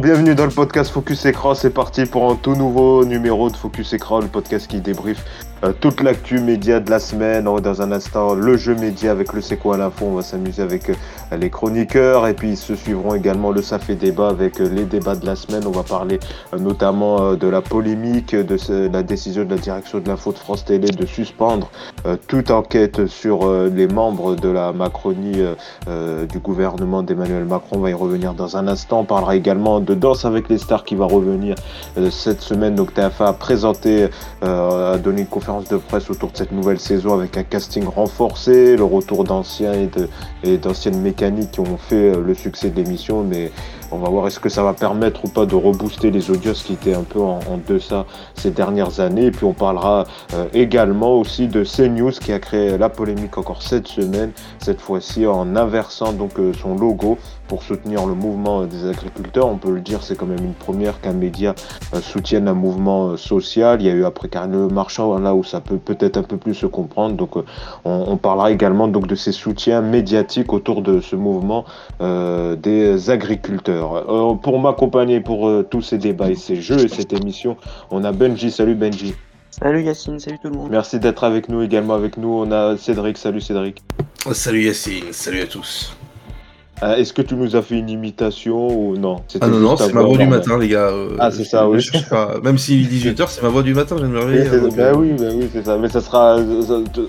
Bienvenue dans le podcast Focus Écran, c'est parti pour un tout nouveau numéro de Focus Écran, le podcast qui débriefe toute l'actu média de la semaine. Dans un instant, le jeu média avec le C'est quoi l'info, on va s'amuser avec les chroniqueurs et puis ils se suivront également le Ça fait débat avec les débats de la semaine. On va parler notamment de la polémique, de la décision de la direction de l'info de France Télé de suspendre toute enquête sur les membres de la Macronie du gouvernement d'Emmanuel Macron. On va y revenir dans un instant. On parlera également de Danse avec les stars qui va revenir cette semaine. Donc TF1 a présenté, a donné une conférence de presse autour de cette nouvelle saison avec un casting renforcé, le retour d'anciens et d'anciennes mécaniques qui ont fait le succès de l'émission. Mais on va voir est-ce que ça va permettre ou pas de rebooster les audiences qui étaient un peu en deçà ces dernières années. Et puis on parlera également aussi de CNews qui a créé la polémique encore cette semaine, cette fois-ci en inversant donc son logo pour soutenir le mouvement des agriculteurs. On peut le dire, c'est quand même une première qu'un média soutienne un mouvement social. Il y a eu après Carnot Marchand, là où ça peut peut-être un peu plus se comprendre. Donc on parlera également donc de ces soutiens médiatiques autour de ce mouvement des agriculteurs. Pour m'accompagner pour tous ces débats et ces jeux et cette émission, on a Benji. Salut Benji. Salut Yacine, salut tout le monde. Merci d'être avec nous également. Avec nous, on a Cédric. Salut Cédric. Salut Yacine, salut à tous. Est-ce que tu nous as fait une imitation ou non? C'était non, c'est ma voix du matin, les gars. C'est ça, oui. Même si 18h, c'est ma voix du matin, je me réveille. Oui, c'est ça. Mais ça sera.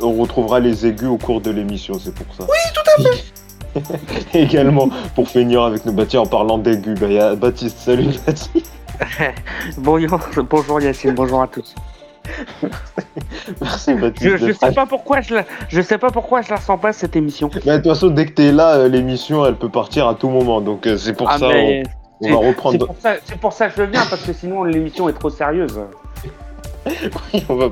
On retrouvera les aigus au cours de l'émission, c'est pour ça. Oui, tout à fait. Également, pour finir avec nous, tiens, en parlant d'aigus, il y a Baptiste. Salut Baptiste. Bonjour Yacine, bonjour à tous. Merci Baptiste. Je sais pas pourquoi je la ressens pas cette émission. Mais de toute façon, dès que t'es là, l'émission elle peut partir à tout moment. Donc c'est pour ça on va reprendre. C'est pour ça que je viens parce que sinon l'émission est trop sérieuse. Oui, on va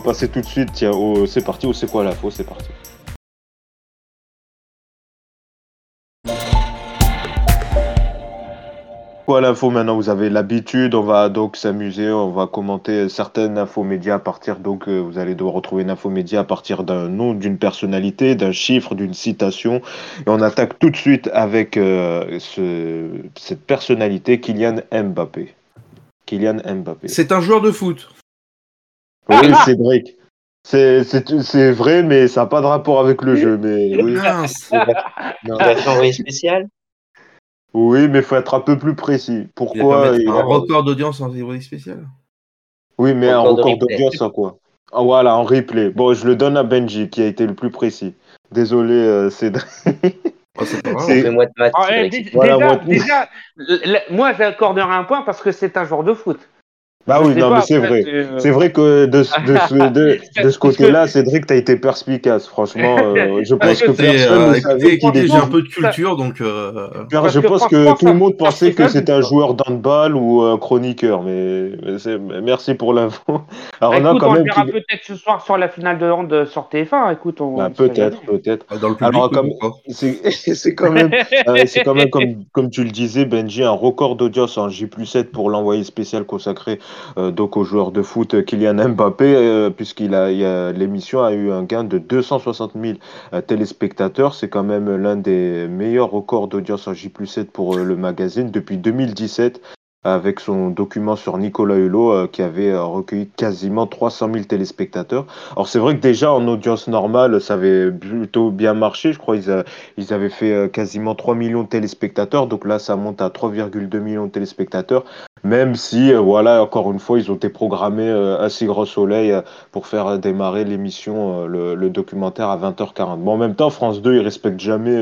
passer tout de suite. Tiens, c'est parti. C'est quoi l'info? C'est parti. Voilà, l'info maintenant, vous avez l'habitude, on va donc s'amuser, on va commenter certaines infomédias à partir, donc vous allez devoir retrouver une infomédia à partir d'un nom, d'une personnalité, d'un chiffre, d'une citation. Et on attaque tout de suite avec cette personnalité, Kylian Mbappé. C'est un joueur de foot. Oui, Cédric. C'est vrai, mais ça n'a pas de rapport avec le jeu. Mais oui. Envoyé spécial. Oui, mais il faut être un peu plus précis. Pourquoi il a un record d'audience en replay spécial. Oui, mais un record d'audience en quoi? Ah voilà, en replay. Bon, je le donne à Benji qui a été le plus précis. Désolé, Cédric. C'est pas grave. Fais-moi de maths. Moi, j'accorderai un point parce que c'est un joueur de foot. Bah oui, non, mais c'est vrai. C'est vrai que de ce côté-là, Cédric, t'as été perspicace. Franchement, je pense que personne ne savait qu'il était un peu de culture, donc. Je pense que tout le monde pensait que c'était un joueur d'handball ou un chroniqueur, mais merci pour l'info. Alors on le verra peut-être ce soir sur la finale de hand sur TF1. Écoute, peut-être. Dans le public. Alors c'est quand même comme tu le disais, Benji, un record d'audience en J+7 pour l'envoyé spécial consacré. Donc au joueur de foot Kylian Mbappé, l'émission a eu un gain de 260 000 téléspectateurs. C'est quand même l'un des meilleurs records d'audience en J+7 pour le magazine depuis 2017 avec son document sur Nicolas Hulot qui avait recueilli quasiment 300 000 téléspectateurs. Alors c'est vrai que déjà en audience normale ça avait plutôt bien marché, je crois ils avaient fait quasiment 3 millions de téléspectateurs, donc là ça monte à 3,2 millions de téléspectateurs, même si voilà, encore une fois ils ont été programmés à si gros soleil pour faire démarrer l'émission le documentaire à 20h40. Bon, en même temps France 2 ils respectent jamais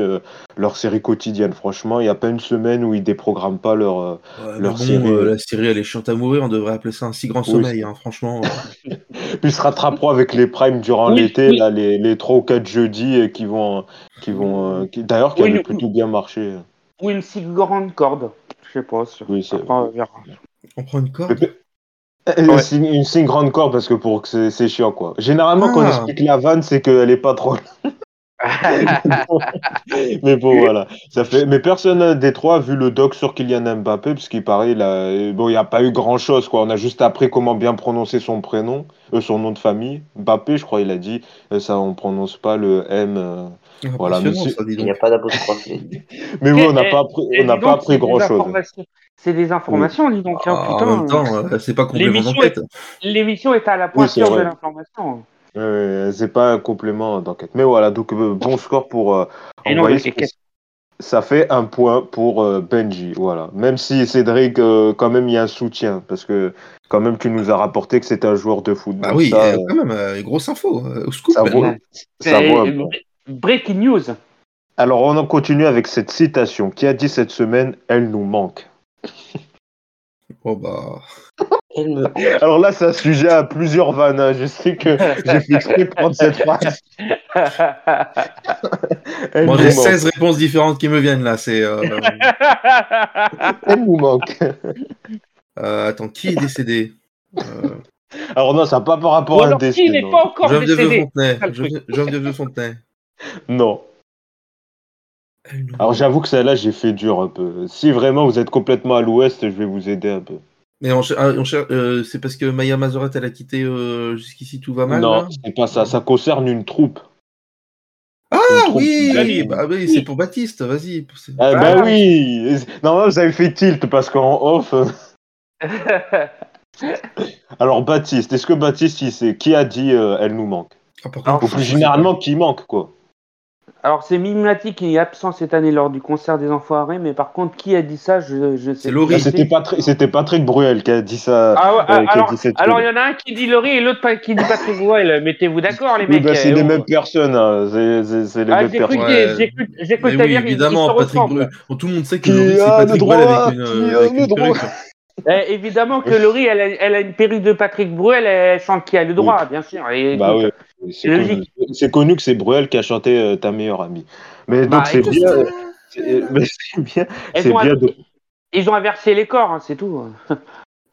leur série quotidienne, franchement il n'y a pas une semaine où ils déprogramment pas leur série. La série elle est chiante à mourir, on devrait appeler ça un si grand sommeil, hein, franchement. Puis ils se rattraperont avec les primes durant l'été, là, les 3 ou 4 jeudis qui avaient plutôt bien marché. Ou une si grande corde, je sais pas. On prend une corde. Une si grande corde parce que c'est chiant quoi. Généralement quand on explique la vanne c'est qu'elle est pas trop. Mais bon, voilà. Ça fait... Mais personne des trois a vu le doc sur Kylian Mbappé, parce qu'il paraît, bon, il n'y a pas eu grand-chose, quoi. On a juste appris comment bien prononcer son prénom, son nom de famille. Mbappé, je crois, il a dit, ça, on ne prononce pas le M. Voilà, mais ça, il n'y a pas d'apostrophe. Mais oui, on n'a pas appris, grand-chose. C'est des informations, dis donc. Ah, putain, en même temps, c'est pas complément d'enquête. L'émission est à la pointure de l'information. C'est pas un complément d'enquête. Mais voilà, donc bon score pour Envoyé spécial. Ça fait un point pour Benji. Voilà. Même si Cédric, quand même, il y a un soutien. Parce que, quand même, tu nous as rapporté que c'est un joueur de foot. Bah donc, oui, ça, quand même, grosse info. Au scoop. Ça vaut un point. Breaking news. Alors, on en continue avec cette citation. Qui a dit cette semaine, elle nous manque. Oh bah. Alors là, c'est un sujet à plusieurs vannes. Hein. Je sais que j'ai fait exprès de prendre cette phrase. Moi, j'ai 16 réponses différentes qui me viennent là. C'est. Elle nous manque. Attends, qui est décédé Alors non, ça n'a pas par rapport à un décès. Qui n'est pas encore décédé? Jean-Devieux Fontenay. Non. Alors j'avoue que celle-là, j'ai fait dur un peu. Si vraiment vous êtes complètement à l'ouest, je vais vous aider un peu. Mais c'est parce que Maïa Mazaurette, elle a quitté Jusqu'ici tout va mal. Non, c'est pas ça. Ça concerne une troupe. Ah oui, bah, oui, c'est pour Baptiste. Vas-y. Oui. Non, vous avez fait tilt parce qu'en off. Alors Baptiste, est-ce que Baptiste, il sait qui a dit elle nous manque? Ou plus généralement, qui manque, quoi. Alors, c'est Mimi Mathis qui est absent cette année lors du concert des Enfoirés, mais par contre, qui a dit ça, je sais pas. Ah, c'était Patrick Bruel qui a dit ça. Alors, il y en a un qui dit Laurie et l'autre qui dit Patrick Bruel. Mettez-vous d'accord, les mecs. Ben, c'est les mêmes personnes. Hein. C'est les mêmes personnes. J'ai cru que t'as dit évidemment, Patrick Bruel. Tout le monde sait que Laurie, c'est Patrick Bruel avec une perruque. Évidemment que Laurie, elle a une perruque de Patrick Bruel, elle chante qui a le droit, bien sûr. Oui. C'est connu que c'est Bruel qui a chanté Ta meilleure amie. Mais donc c'est bien. C'est bien. Ils ont inversé les corps, hein, c'est tout.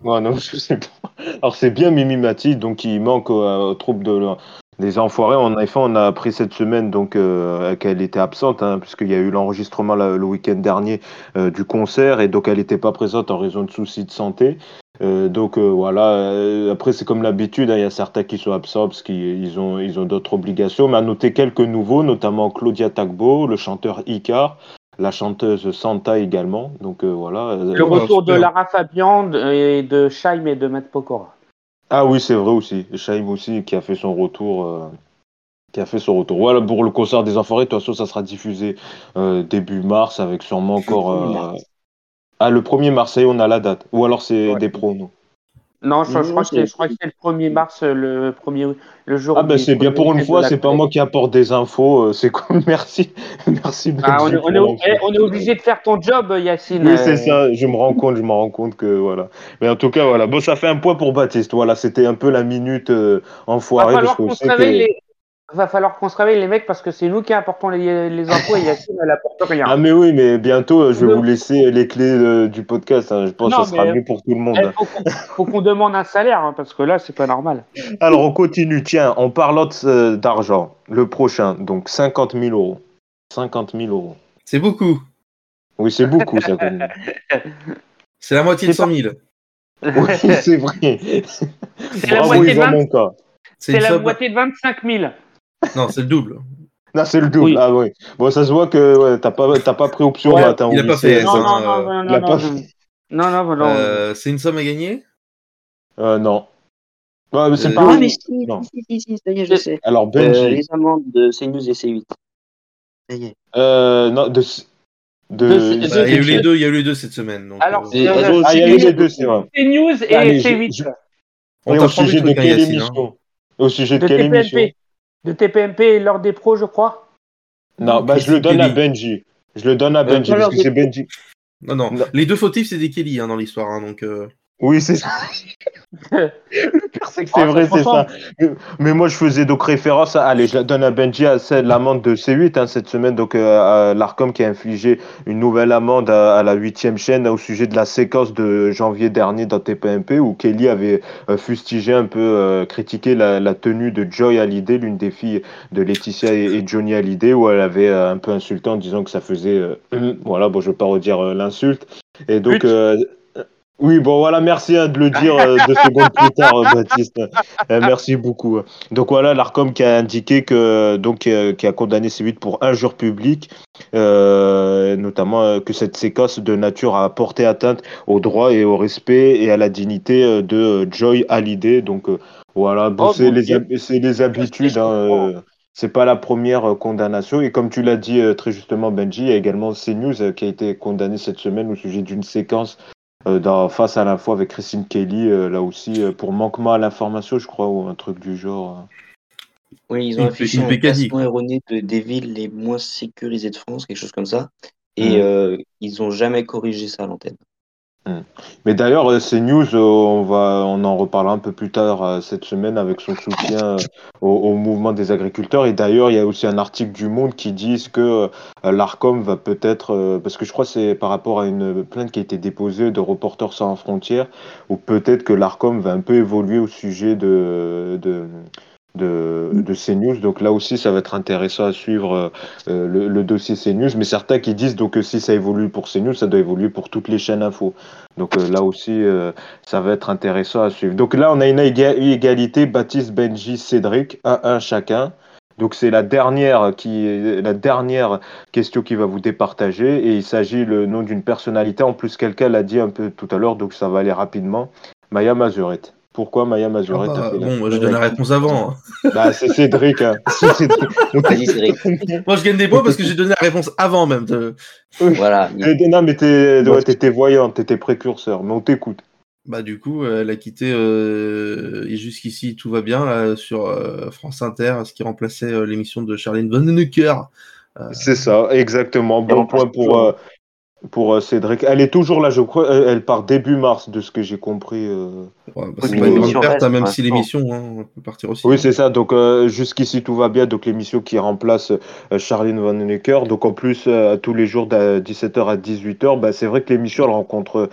Ouais, non, je sais pas. Alors c'est bien Mimi Mathis, donc il manque aux troupes des Enfoirés. En effet, on a appris cette semaine donc qu'elle était absente, hein, puisqu'il y a eu l'enregistrement le week-end dernier du concert, et donc elle n'était pas présente en raison de soucis de santé. Donc, après c'est comme l'habitude, il y a certains qui sont absents parce qu'ils ont d'autres obligations, mais à noter quelques nouveaux, notamment Claudia Tagbo, le chanteur Icar, la chanteuse Santa également, donc. Le retour de Lara Fabian et de Chaim et de Matt Pokora. Ah oui, c'est vrai aussi, Chaim aussi qui a fait son retour... Voilà, pour le concert des Enfoirés, de toute façon ça sera diffusé début mars avec sûrement encore... Ah, le 1er mars, on a la date. Ou alors c'est des pronos. Non, je crois que c'est le 1er mars, le jour. Ah, ben c'est bien pour une fois, c'est pas moi qui apporte des infos. C'est cool, merci. Merci. On est obligé de faire ton job, Yacine. Oui, c'est ça, je me rends compte que voilà. Mais en tout cas, voilà. Bon, ça fait un point pour Baptiste. Voilà, c'était un peu la minute Enfoirée. Va falloir qu'on se réveille, les mecs, parce que c'est nous qui apportons les infos et Yacine elle apporte rien. Ah mais oui, mais bientôt je vais vous laisser les clés du podcast, hein. Je pense que ça sera mieux pour tout le monde. Faut qu'on demande un salaire, hein, parce que là c'est pas normal. Alors on continue, tiens, en parlant d'argent, le prochain, donc 50 000 €. 50 000 €. C'est beaucoup. Oui, c'est beaucoup, 50 000. C'est la moitié de 100 000. Oui, c'est vrai. C'est bravo, la moitié de 20... cas. C'est la moitié de 25 000. Non, c'est le double. Non, c'est le double, oui. Ah oui. Bon, ça se voit que t'as pas pris option. Ouais, il n'a pas fait. Non. C'est une somme à gagner ? Non. Ouais, mais c'est pas... Ah, mais si, ça y est, je sais. Alors, Benji... les amendes de CNews et C8. Ça y est. Non, de... Il y a eu les deux, cette semaine. Donc, alors, il y a eu les deux, c'est vrai. CNews et C8. On t'a sujet de quelle émission ? Au sujet de quelle émission ? De TPMP lors des pros, je crois. Non, je le donne à Benji. Je le donne à Benji parce que c'est Benji. Non. Les deux fautifs, c'est des Kelly, hein, dans l'histoire. Hein, donc, Oui, c'est ça. Le pire, c'est que c'est vrai, c'est ça. Mais moi, je faisais donc référence à. Allez, je la donne à Benji, à celle, l'amende de C8 cette semaine. Donc, à l'ARCOM qui a infligé une nouvelle amende à la 8e chaîne au sujet de la séquence de janvier dernier dans TPMP où Kelly avait fustigé un peu, critiqué la tenue de Joy Hallyday, l'une des filles de Laetitia et Johnny Hallyday, où elle avait un peu insulté en disant que ça faisait. Voilà, bon, je ne vais pas redire l'insulte. Et donc. Oui, bon voilà, merci de le dire 2 secondes plus tard, Baptiste. Merci beaucoup. Donc voilà, l'ARCOM qui a indiqué que qui a condamné C8 pour injure publique, notamment que cette séquence de nature a porté atteinte aux droits et au respect et à la dignité de Joy Hallyday. Donc voilà, bon, c'est les habitudes. C'est pas la première condamnation. Et comme tu l'as dit très justement, Benji, il y a également CNews qui a été condamné cette semaine au sujet d'une séquence. Face à l'info avec Christine Kelly, là aussi, pour manquement à l'information, je crois, ou un truc du genre. Oui, ils ont affiché un classement erroné des villes les moins sécurisées de France, quelque chose comme ça, et ils n'ont jamais corrigé ça à l'antenne. Mais d'ailleurs, CNews, on en reparlera un peu plus tard cette semaine avec son soutien au mouvement des agriculteurs. Et d'ailleurs, il y a aussi un article du Monde qui dit que l'ARCOM va peut-être, parce que je crois que c'est par rapport à une plainte qui a été déposée de Reporters sans frontières, où peut-être que l'ARCOM va un peu évoluer au sujet de CNews. Donc là aussi, ça va être intéressant à suivre le dossier CNews. Mais certains qui disent donc que si ça évolue pour CNews, ça doit évoluer pour toutes les chaînes info. Donc là aussi, ça va être intéressant à suivre. Donc là, on a une égalité Baptiste, Benji, Cédric, 1-1 chacun. Donc c'est la dernière question qui va vous départager. Et il s'agit le nom d'une personnalité. En plus, quelqu'un l'a dit un peu tout à l'heure, donc ça va aller rapidement. Maïa Mazaurette. Pourquoi Maïa Mazaurette a fait Bon, je donne la réponse avant. Bah, c'est Cédric. C'est Cédric. Moi, je gagne des points parce que j'ai donné la réponse avant même. Voilà. Non, mais t'étais voyant, t'étais précurseur, mais on t'écoute. Bah, du coup, elle a quitté, et jusqu'ici, tout va bien, là, sur France Inter, ce qui remplaçait l'émission de Charlene Vanhoenacker. C'est ça, exactement. Bon point pour Cédric. Elle est toujours là, je crois. Elle part début mars, de ce que j'ai compris. Ouais, bah, c'est pas une grande perte, même si l'émission peut partir aussi. Oui, c'est ça. Donc, jusqu'ici, tout va bien. Donc, l'émission qui remplace Charlene Vanhoenacker. Donc, en plus, tous les jours, de 17h à 18h, bah, c'est vrai que l'émission, elle rencontre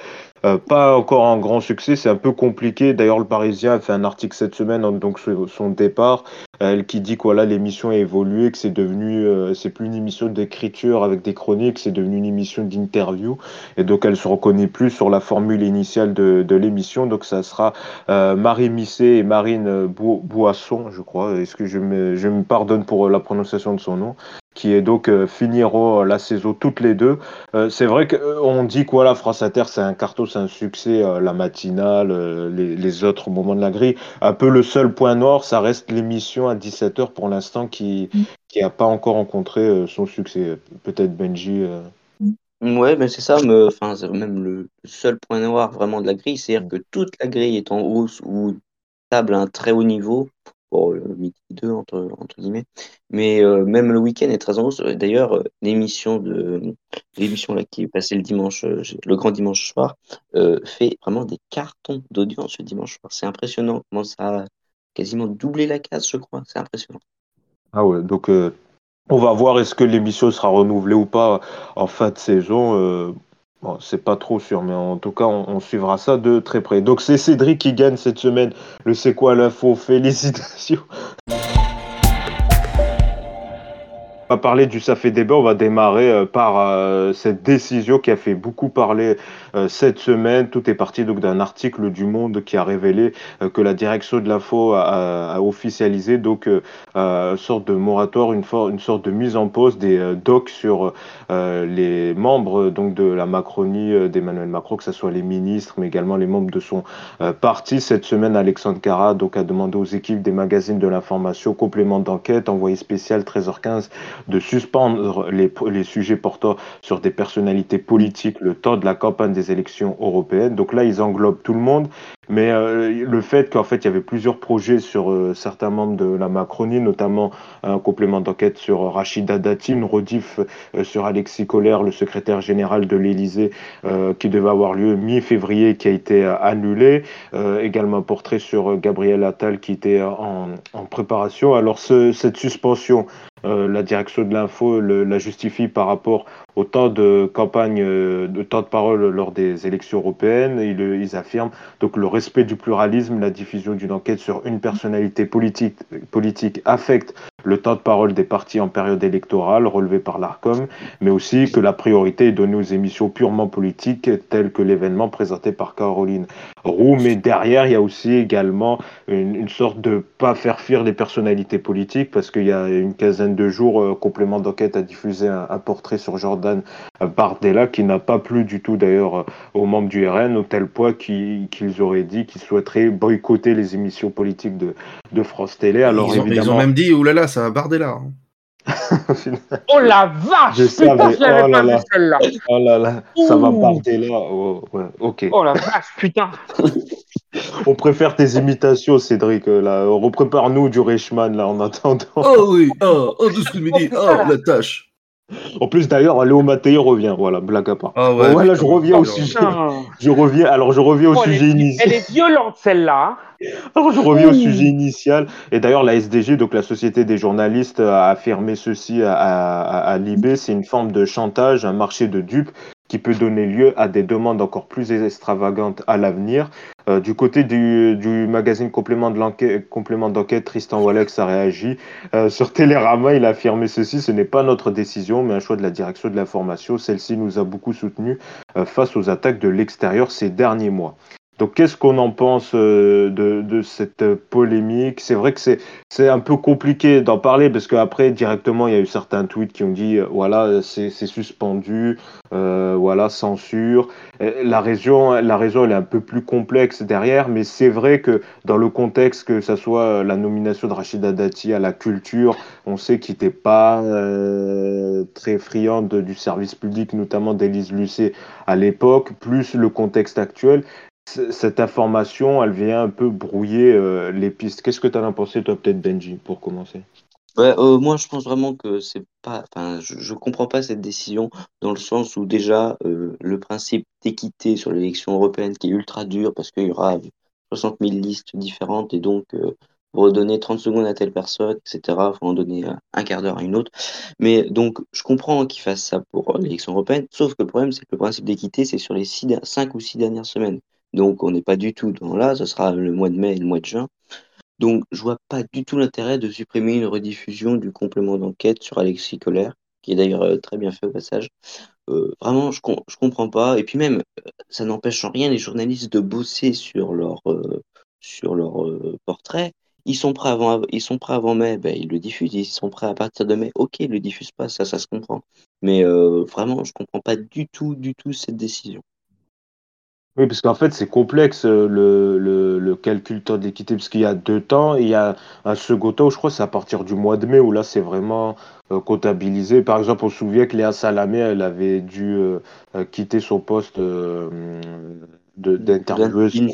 pas encore un grand succès. C'est un peu compliqué. D'ailleurs, le Parisien a fait un article cette semaine, donc son départ. Elle qui dit que voilà, l'émission a évolué, que c'est devenu, c'est plus une émission d'écriture avec des chroniques, c'est devenu une émission d'interview. Et donc, elle se reconnaît plus sur la formule initiale de l'émission. Donc, ça sera Marie Missé et Marine Boisson, je crois. Est-ce que je me pardonne pour la prononciation de son nom, qui est donc finiront la saison toutes les deux. C'est vrai qu'on dit que voilà, France Inter, c'est un carton, c'est un succès, la matinale, les autres moments de la grille. Un peu le seul point noir, ça reste l'émission à 17h pour l'instant qui a pas encore rencontré son succès. Peut-être Benji. Ouais, mais c'est ça. Enfin, même le seul point noir vraiment de la grille, c'est-à-dire que toute la grille est en hausse ou stable à un très haut niveau. Bon, midi 2 entre guillemets, mais même le week-end est très en hausse. D'ailleurs, l'émission là qui est passée le dimanche, le grand dimanche soir, fait vraiment des cartons d'audience le dimanche soir. C'est impressionnant comment ça a quasiment doublé la case, je crois. C'est impressionnant. Ah ouais, donc on va voir est-ce que l'émission sera renouvelée ou pas en fin de saison. Bon, c'est pas trop sûr, mais en tout cas, on suivra ça de très près. Donc, c'est Cédric qui gagne cette semaine le C'est quoi l'info ? Félicitations. On va parler du Ça fait débat. On va démarrer par cette décision qui a fait beaucoup parler cette semaine. Tout est parti donc d'un article du Monde qui a révélé que la direction de l'info a officialisé donc une sorte de moratoire, une sorte de mise en pause des docs sur les membres donc de la Macronie d'Emmanuel Macron, que ce soit les ministres mais également les membres de son parti. Cette semaine, Alexandre Cara donc a demandé aux équipes des magazines de l'information, Complément d'enquête, Envoyé spécial, 13h15. De suspendre les sujets portant sur des personnalités politiques le temps de la campagne des élections européennes. Donc là, ils englobent tout le monde. Mais le fait qu'en fait il y avait plusieurs projets sur certains membres de la Macronie, notamment un complément d'enquête sur Rachida Dati, une rediff sur Alexis Kohler, le secrétaire général de l'Élysée, qui devait avoir lieu mi-février, qui a été annulé. Également un portrait sur Gabriel Attal qui était en préparation. Alors cette suspension, la direction de l'info la justifie par rapport au temps de campagne, de temps de parole lors des élections européennes. Ils affirment donc le respect du pluralisme, la diffusion d'une enquête sur une personnalité politique affecte le temps de parole des partis en période électorale relevé par l'ARCOM, mais aussi que la priorité est donnée aux émissions purement politiques telles que l'événement présenté par Caroline Roux. Mais derrière, il y a aussi également une sorte de pas faire fuir les personnalités politiques, parce qu'il y a une quinzaine de jours, complément d'enquête a diffusé un portrait sur Jordan Bardella qui n'a pas plu du tout d'ailleurs aux membres du RN, au tel point qu'ils auraient dit qu'ils souhaiteraient boycotter les émissions politiques de France Télé. Alors évidemment, ils ont même dit oulala, ça va Bardella. Oh la vache, putain, je l'avais pas vu celle-là. Oh là là, ça va Bardella. Oh, ouais, ok. Oh la vache, putain. On préfère tes imitations, Cédric. Là, reprépare-nous du Reichmann là en attendant. Oh oui, oh tout ce que midi, la tâche. En plus, d'ailleurs, Léo Mattei revient. Voilà, blague à part. Ah ouais, bon, voilà, je reviens au sujet initial. Elle est violente, celle-là. Alors, je reviens au sujet initial. Et d'ailleurs, la SDG, donc la Société des journalistes, a affirmé ceci à Libé. C'est une forme de chantage, un marché de dupes qui peut donner lieu à des demandes encore plus extravagantes à l'avenir. Du côté du magazine Complément d'enquête, Tristan Walex a réagi. Sur Télérama, il a affirmé ceci: ce n'est pas notre décision, mais un choix de la direction de l'information. Celle-ci nous a beaucoup soutenus face aux attaques de l'extérieur ces derniers mois. Donc, qu'est-ce qu'on en pense de cette polémique ? C'est vrai que c'est un peu compliqué d'en parler, parce qu'après, directement, il y a eu certains tweets qui ont dit voilà, c'est suspendu, voilà, censure. La raison, elle est un peu plus complexe derrière, mais c'est vrai que dans le contexte, que ça soit la nomination de Rachida Dati à la culture, on sait qu'il n'était pas très friand du service public, notamment d'Élise Lucet à l'époque, plus le contexte actuel. Cette information, elle vient un peu brouiller les pistes. Qu'est-ce que tu en as pensé, toi, peut-être, Benji, pour commencer ? Ouais, moi, je pense vraiment que c'est pas. Enfin, je comprends pas cette décision, dans le sens où déjà le principe d'équité sur l'élection européenne, qui est ultra dur parce qu'il y aura 60 000 listes différentes, et donc pour donner 30 secondes à telle personne, etc., il faut en donner un quart d'heure à une autre. Mais donc, je comprends qu'ils fassent ça pour l'élection européenne, sauf que le problème, c'est que le principe d'équité, c'est sur les 5 ou 6 dernières semaines. Donc, on n'est pas du tout dans là, ce sera le mois de mai et le mois de juin. Donc, je vois pas du tout l'intérêt de supprimer une rediffusion du complément d'enquête sur Alexis Kohler, qui est d'ailleurs très bien fait au passage. Vraiment, je comprends pas. Et puis même, ça n'empêche en rien les journalistes de bosser sur leur portrait. Ils sont prêts avant mai, ben, ils le diffusent. Ils sont prêts à partir de mai, ok, ils le diffusent pas, ça se comprend. Mais vraiment, je comprends pas du tout cette décision. Oui, parce qu'en fait, c'est complexe le calcul temps d'équité, parce qu'il y a deux temps, et il y a un second temps, où je crois que c'est à partir du mois de mai, où là, c'est vraiment comptabilisé. Par exemple, on se souvient que Léa Salamé, elle avait dû quitter son poste d'intervieweuse.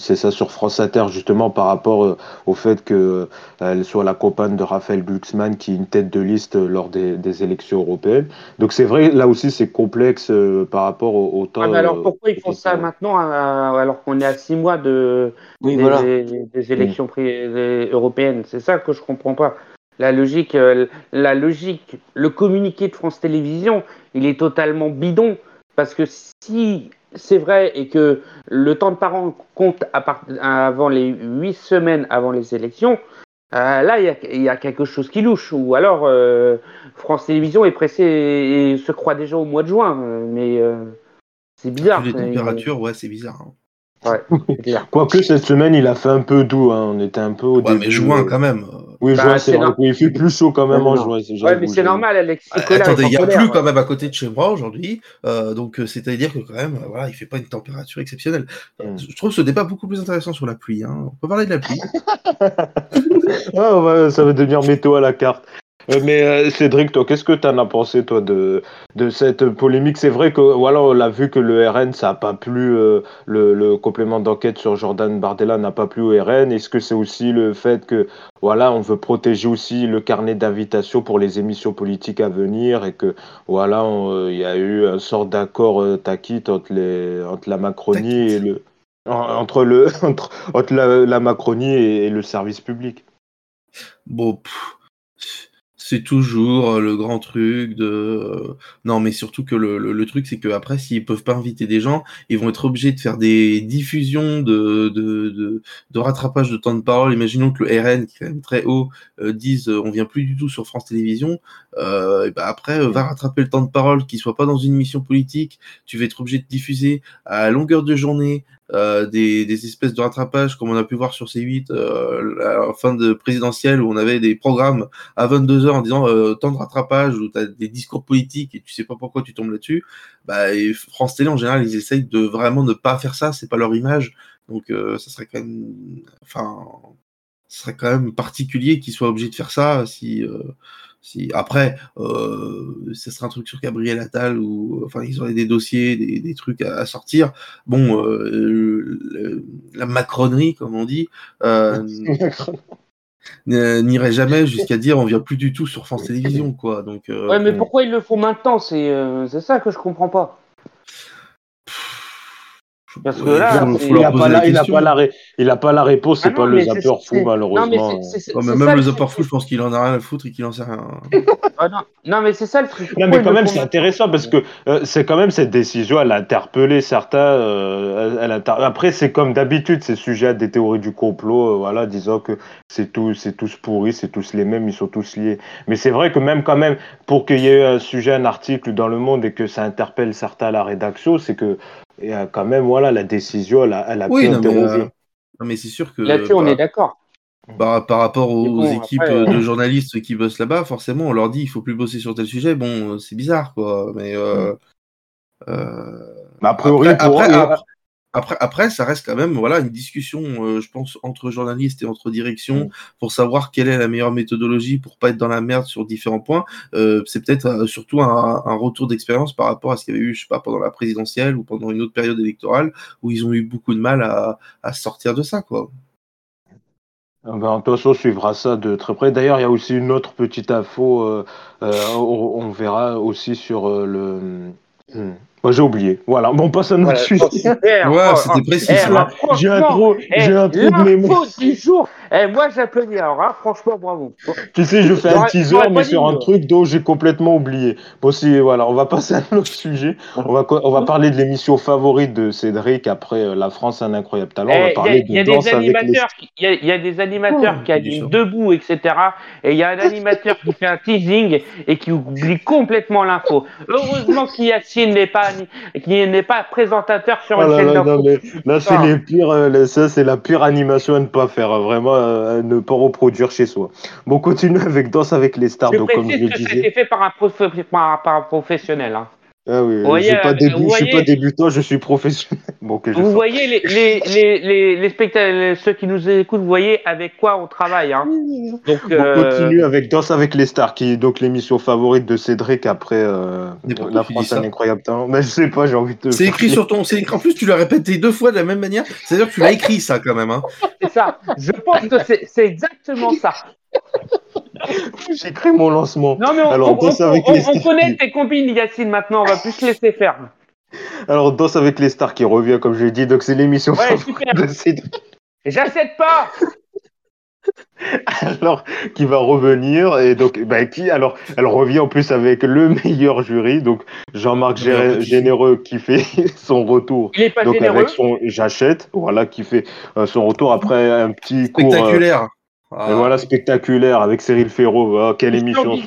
C'est ça, sur France Inter, justement, par rapport au fait qu'elle soit la compagne de Raphaël Glucksmann, qui est une tête de liste lors des élections européennes. Donc c'est vrai, là aussi c'est complexe par rapport au temps. Ah, mais alors pourquoi ils font ça maintenant, alors qu'on est à 6 mois des élections européennes ? C'est ça que je comprends pas. La logique, le communiqué de France Télévisions, il est totalement bidon, parce que si c'est vrai, et que le temps de parole compte avant les 8 semaines avant les élections, là, il y a quelque chose qui louche. Ou alors, France Télévisions est pressée et se croit déjà au mois de juin. Mais c'est bizarre. Les températures, ouais, c'est bizarre. Hein. Ouais, c'est bizarre. Quoique cette semaine, il a fait un peu doux. Hein. On était un peu au début. Mais juin, quand même. Oui, juin, c'est vrai. Il fait plus chaud quand même en juin. Oui, mais c'est normal, Alexis. Attendez, il n'y a plus quand même à côté de chez moi aujourd'hui. Donc, c'est-à-dire que quand même, voilà, il ne fait pas une température exceptionnelle. Je trouve ce débat beaucoup plus intéressant sur la pluie. Hein. On peut parler de la pluie. Ça va devenir météo à la carte. Mais Cédric, toi, qu'est-ce que tu en as pensé, toi, de cette polémique? C'est vrai que, voilà, on l'a vu que le RN, ça n'a pas plu, le complément d'enquête sur Jordan Bardella n'a pas plu au RN. Est-ce que c'est aussi le fait que, voilà, on veut protéger aussi le carnet d'invitation pour les émissions politiques à venir et que, voilà, il y a eu une sorte d'accord taquite entre la Macronie et le... Entre la Macronie et le service public. Bon, c'est toujours le grand truc de... Non, mais surtout que le truc, c'est qu'après, s'ils peuvent pas inviter des gens, ils vont être obligés de faire des diffusions de rattrapage de temps de parole. Imaginons que le RN, qui est quand même très haut, dise on vient plus du tout sur France Télévisions. Et ben après, va rattraper le temps de parole, qu'il soit pas dans une émission politique. Tu vas être obligé de diffuser à longueur de journée des espèces de rattrapage comme on a pu voir sur C8 à la fin de présidentielle où on avait des programmes à 22h en disant temps de rattrapage où t'as des discours politiques et tu sais pas pourquoi tu tombes là-dessus. Bah, et France Télé en général ils essayent de vraiment ne pas faire ça, c'est pas leur image, donc ça serait quand même particulier qu'ils soient obligés de faire ça si après ça serait un truc sur Gabriel Attal ou enfin ils auraient des dossiers, des trucs à sortir. Bon, la macronerie comme on dit n'irait jamais jusqu'à dire on vient plus du tout sur France Télévisions quoi. Donc ouais, mais pourquoi ils le font maintenant, c'est ça que je comprends pas. Parce que là, il n'a pas la réponse, c'est pas le zapper fou, malheureusement. Non, même le zapper fou, je pense qu'il en a rien à foutre et qu'il en sait rien. Non, mais c'est ça le truc. Non, mais quand même, c'est intéressant parce que c'est quand même cette décision, elle a interpellé certains. Après, c'est comme d'habitude, c'est sujet à des théories du complot, voilà, disant que c'est tous pourris, c'est tous les mêmes, ils sont tous liés. Mais c'est vrai que même quand même, pour qu'il y ait un sujet, un article dans Le Monde et que ça interpelle certains à la rédaction, c'est que. Et quand même, voilà, la décision, elle a oui, bien interrogé. Non, mais c'est sûr que... Là-dessus, on est d'accord. Par rapport aux équipes de journalistes qui bossent là-bas, forcément, on leur dit il faut plus bosser sur tel sujet. Bon, c'est bizarre, quoi. Mais... bah, a priori, après, ça reste quand même voilà, une discussion, je pense, entre journalistes et entre directions pour savoir quelle est la meilleure méthodologie pour pas être dans la merde sur différents points. C'est peut-être surtout un retour d'expérience par rapport à ce qu'il y avait eu, je sais pas, pendant la présidentielle ou pendant une autre période électorale où ils ont eu beaucoup de mal à sortir de ça, quoi. Ben, de toute façon, on suivra ça de très près. D'ailleurs, il y a aussi une autre petite info, on verra aussi sur le... Moi, j'ai oublié. Voilà. Bon, passe à notre suite. Ouais, c'était précis. J'ai un trou de mémoire. L'info du jour. Moi, j'applaudis. Alors, hein, franchement, bravo. Tu sais, je fais un teaser, mais sur un truc dont j'ai complètement oublié. Bon, si, voilà, on va passer à notre sujet. On va parler de l'émission favorite de Cédric après La France a un incroyable talent. On va parler de Danse avec les stars. Il y a des animateurs qui animent debout, etc. Et il y a un animateur qui fait un teasing et qui oublie complètement l'info. Heureusement qu'il y a qui n'est pas présentateur sur une chaîne d'info. Là, c'est les pires. Ça, c'est la pire animation à ne pas faire. Vraiment, à ne pas reproduire chez soi. Bon, continue avec Danse avec les stars. Je précise que c'était fait par un professionnel. Hein. Ah oui. Je suis pas débutant, je suis professionnel. Bon, okay, vous voyez les spectateurs, ceux qui nous écoutent, vous voyez avec quoi on travaille. Hein. Donc, on continue avec Danse avec les stars, qui est donc l'émission favorite de Cédric après La France a un incroyable talent. Mais je sais pas, j'ai envie de. C'est écrit sur ton. En plus, tu l'as répété deux fois de la même manière. C'est-à-dire que tu l'as écrit ça quand même. Hein. C'est ça. Je pense que c'est exactement ça. J'ai créé mon lancement. Non, mais on connaît tes combines, Yacine, maintenant, on va plus se laisser faire. Alors, Danse avec les stars qui revient, comme je l'ai dit, donc c'est l'émission favorite de Cédric. J'achète pas. Alors, qui va revenir et donc, elle revient en plus avec le meilleur jury, donc Jean-Marc Généreux qui fait son retour. Il est pas donc généreux. Avec son j'achète, voilà, qui fait son retour après un petit spectaculaire. Cours. Ah. Et voilà, spectaculaire avec Cyril Féraud. Ah, quelle émission,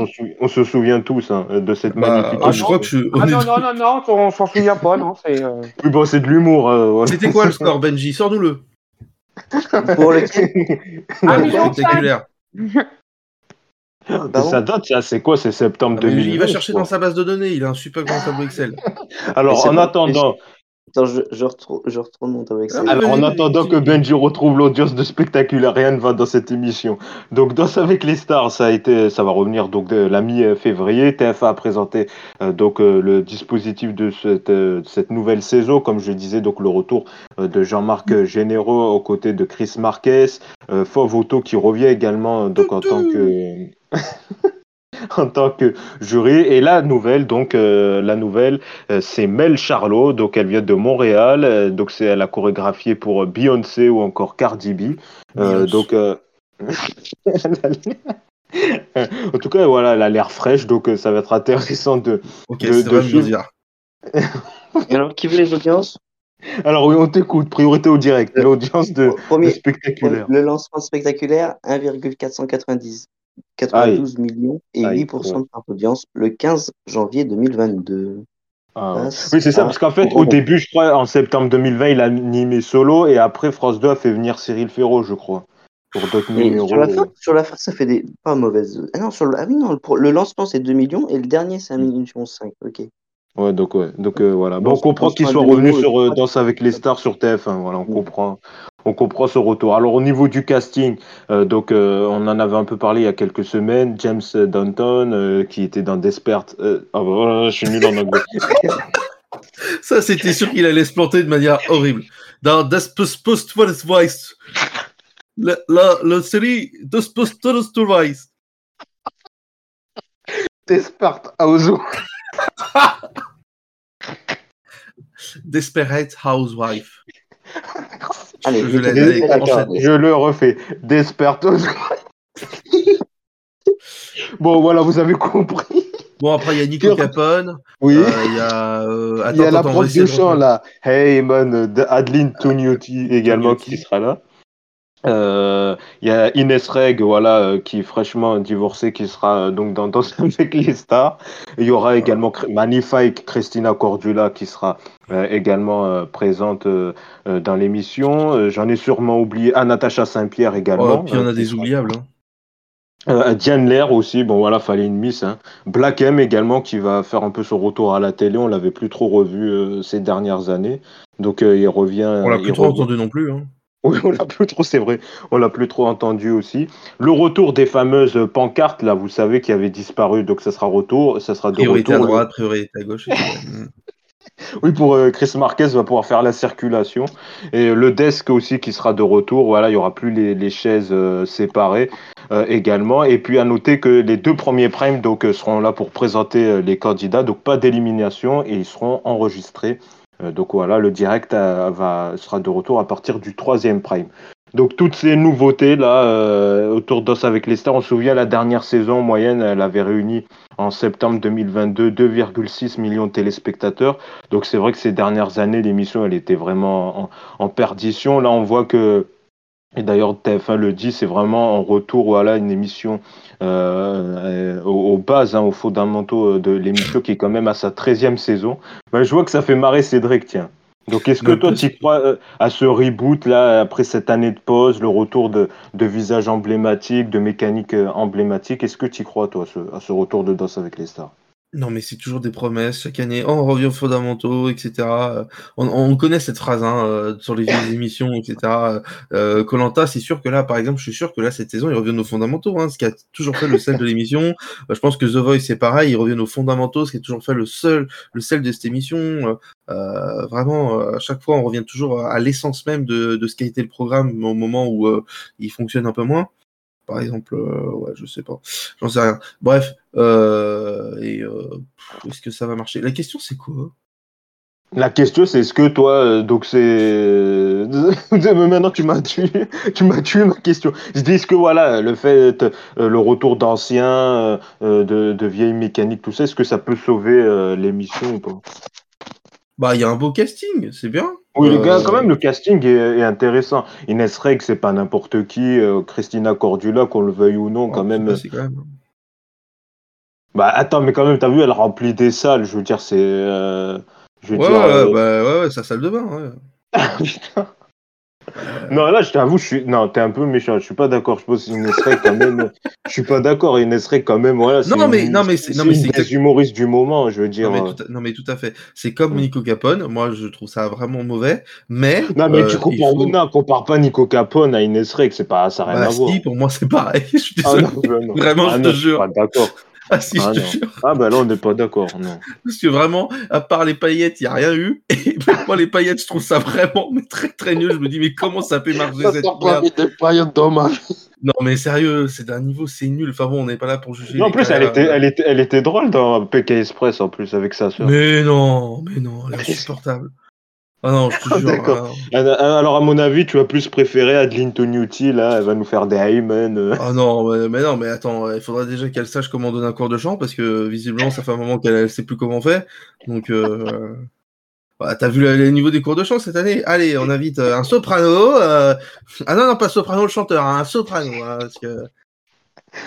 on se souvient tous hein, de cette magnifique émission. Je crois que non, on s'en souvient pas, non. Oui, bon, c'est de l'humour. Voilà. C'était quoi le score, Benji? Sors-nous-le. Pour les spectaculaire. Ça date, c'est quoi? C'est septembre 2000. Il va chercher dans sa base de données, il a un super grand tableau Excel. Alors, en attendant... Attends, je retourne mon avec ça. Alors, en attendant que Benji retrouve l'audience de Spectaculaire, rien ne va dans cette émission. Donc, Danse avec les stars, ça va revenir donc de la mi-février. TF1 a présenté le dispositif de cette nouvelle saison, comme je disais, donc le retour de Jean-Marc Généreux aux côtés de Chris Marques, Fauve Auto qui revient également donc en tant que jury. Et la nouvelle, c'est Mel Charlot, donc elle vient de Montréal, donc elle a chorégraphié pour Beyoncé ou encore Cardi B. En tout cas, voilà, elle a l'air fraîche, donc ça va être intéressant de... Ok, c'est vrai, je veux dire. Et alors, qui veut les audiences? Alors oui, on t'écoute, priorité au direct, l'audience de Spectaculaire. Le lancement Spectaculaire, 1,492 millions et 8% de part d'audience le 15 janvier 2022. Ah, oui, c'est ça, parce qu'en fait, au début, je crois, en septembre 2020, il a animé Solo et après, France 2 a fait venir Cyril Féraud, je crois, pour d'autres numéros. Sur la fin, ça fait des... pas mauvaise... Ah non, le lancement, c'est 2 millions et le dernier, c'est 1,5 million, ok. Donc, voilà. Bon, on comprend qu'il soit revenu sur Danse avec les stars sur TF1. Voilà, on comprend ce retour. Alors au niveau du casting, on en avait un peu parlé il y a quelques semaines. James Danton qui était dans Desperate. Je suis nul en anglais. Ça, c'était sûr qu'il allait se planter de manière horrible. Dans Desperate Housewives, la série Desperate Housewives. Desperate Housewives. Desperate Housewife. Allez, je le refais. Desperate Housewife. Bon, voilà, vous avez compris. Bon, après, il y a Nico Capone. Oui. Il y a la prof du chant, là. Hey, man, Adeline Tognuti également qui sera là. Il y a Inès Reg, qui est fraîchement divorcée, qui sera donc dans Danse avec les stars. Il y aura également magnifique Christina Cordula qui sera également présente dans l'émission. J'en ai sûrement oublié Natacha Saint-Pierre également. Puis on a des oubliables. Diane Lair aussi, bon voilà, fallait une miss. Black M également qui va faire un peu son retour à la télé. On l'avait plus trop revu ces dernières années. Donc il revient. On l'a plus trop entendu non plus. Oui, on l'a plus trop, c'est vrai. On l'a plus trop entendu aussi. Le retour des fameuses pancartes, là, vous savez, qui avaient disparu. Donc, ça sera retour. Ça sera de priorité retour. Priorité à droite, priorité à gauche. Oui, pour Chris Marques va pouvoir faire la circulation. Et le desk aussi qui sera de retour. Voilà, il n'y aura plus les chaises séparées également. Et puis, à noter que les deux premiers primes donc, seront là pour présenter les candidats. Donc, pas d'élimination et ils seront enregistrés. Donc voilà, le direct sera de retour à partir du 3e prime. Donc toutes ces nouveautés là autour de Danse avec les stars, on se souvient la dernière saison en moyenne, elle avait réuni en septembre 2022 2,6 millions de téléspectateurs. Donc c'est vrai que ces dernières années, l'émission elle était vraiment en perdition. Là on voit que, et d'ailleurs TF1 le dit, c'est vraiment en retour une émission aux bases, aux fondamentaux de l'émission qui est quand même à sa 13e saison. Ben, je vois que ça fait marrer Cédric, tiens. Donc est-ce que toi tu crois à ce reboot là après cette année de pause, le retour de visages emblématiques, de mécaniques emblématiques, est-ce que tu crois toi à ce retour de Danse avec les stars? Non mais c'est toujours des promesses, chaque année, on revient aux fondamentaux, etc. On connaît cette phrase sur les vieilles émissions, etc. Koh-Lanta, c'est sûr que là, par exemple, je suis sûr que là, cette saison, ils reviennent aux fondamentaux, ce qui a toujours fait le sel de l'émission. Je pense que The Voice, c'est pareil, ils reviennent aux fondamentaux, ce qui a toujours fait le sel de cette émission. Vraiment, à chaque fois, on revient toujours à l'essence même de ce qu'a été le programme au moment où il fonctionne un peu moins. Par exemple, je sais pas, j'en sais rien. Bref, est-ce que ça va marcher? La question, c'est quoi? La question, c'est est-ce que toi, donc c'est... Maintenant, tu m'as tué ma question. Je dis, est-ce que le fait, le retour d'anciens, de vieilles mécaniques, tout ça, est-ce que ça peut sauver l'émission ou pas? Bah, il y a un beau casting, c'est bien. Oui, les gars, quand même, le casting est intéressant. Inès Reg, c'est pas n'importe qui. Christina Cordula, qu'on le veuille ou non, quand même. Pas, c'est quand même. Bah, attends, mais quand même, t'as vu, elle remplit des salles. Je veux dire, c'est. Sa salle de bain. Ouais. Putain. Non, là, je t'avoue, non, t'es un peu méchant. Je suis pas d'accord. Je pense qu'Inès Reg, quand même. Je suis pas d'accord. Inès Reg, quand même, voilà. Non, mais, une... non, mais c'est. Non, mais c'est une des humoristes du moment, je veux dire. Non, mais tout à fait. C'est comme Nico Capone. Moi, je trouve ça vraiment mauvais. Mais. Non, mais tu compares. Faut... Non, compare pas Nico Capone à Inès Reg. C'est pas. Ça n'a rien à voir. Si, pour moi, c'est pareil. Je suis désolé. Ah, non, non. Vraiment, ah, je te jure. Je suis pas d'accord. Ah si, ah, je te jure. Ah bah là, on n'est pas d'accord, non. Parce que vraiment, à part les paillettes, il n'y a rien eu. Et moi, les paillettes, je trouve ça vraiment mais très très nul. Je me dis, mais comment ça peut marcher cette merde ? Des paillettes, dommage. Non mais sérieux, c'est d'un niveau, c'est nul. Enfin bon, on n'est pas là pour juger. Non, en plus, elle était drôle dans Pékin Express, en plus, avec sa sœur. Mais non, elle est insupportable. Ah non, je te jure. D'accord. Alors, à mon avis, tu vas plus préférer Adeline Tognuti, là, elle va nous faire des Ayman. Ah non, mais non, mais attends, il faudra déjà qu'elle sache comment donner un cours de chant, parce que visiblement, ça fait un moment qu'elle ne sait plus comment faire. Donc, bah, t'as vu le niveau des cours de chant cette année ? Allez, on invite un soprano. Ah non, pas soprano, le chanteur, hein, un soprano. Hein, parce que...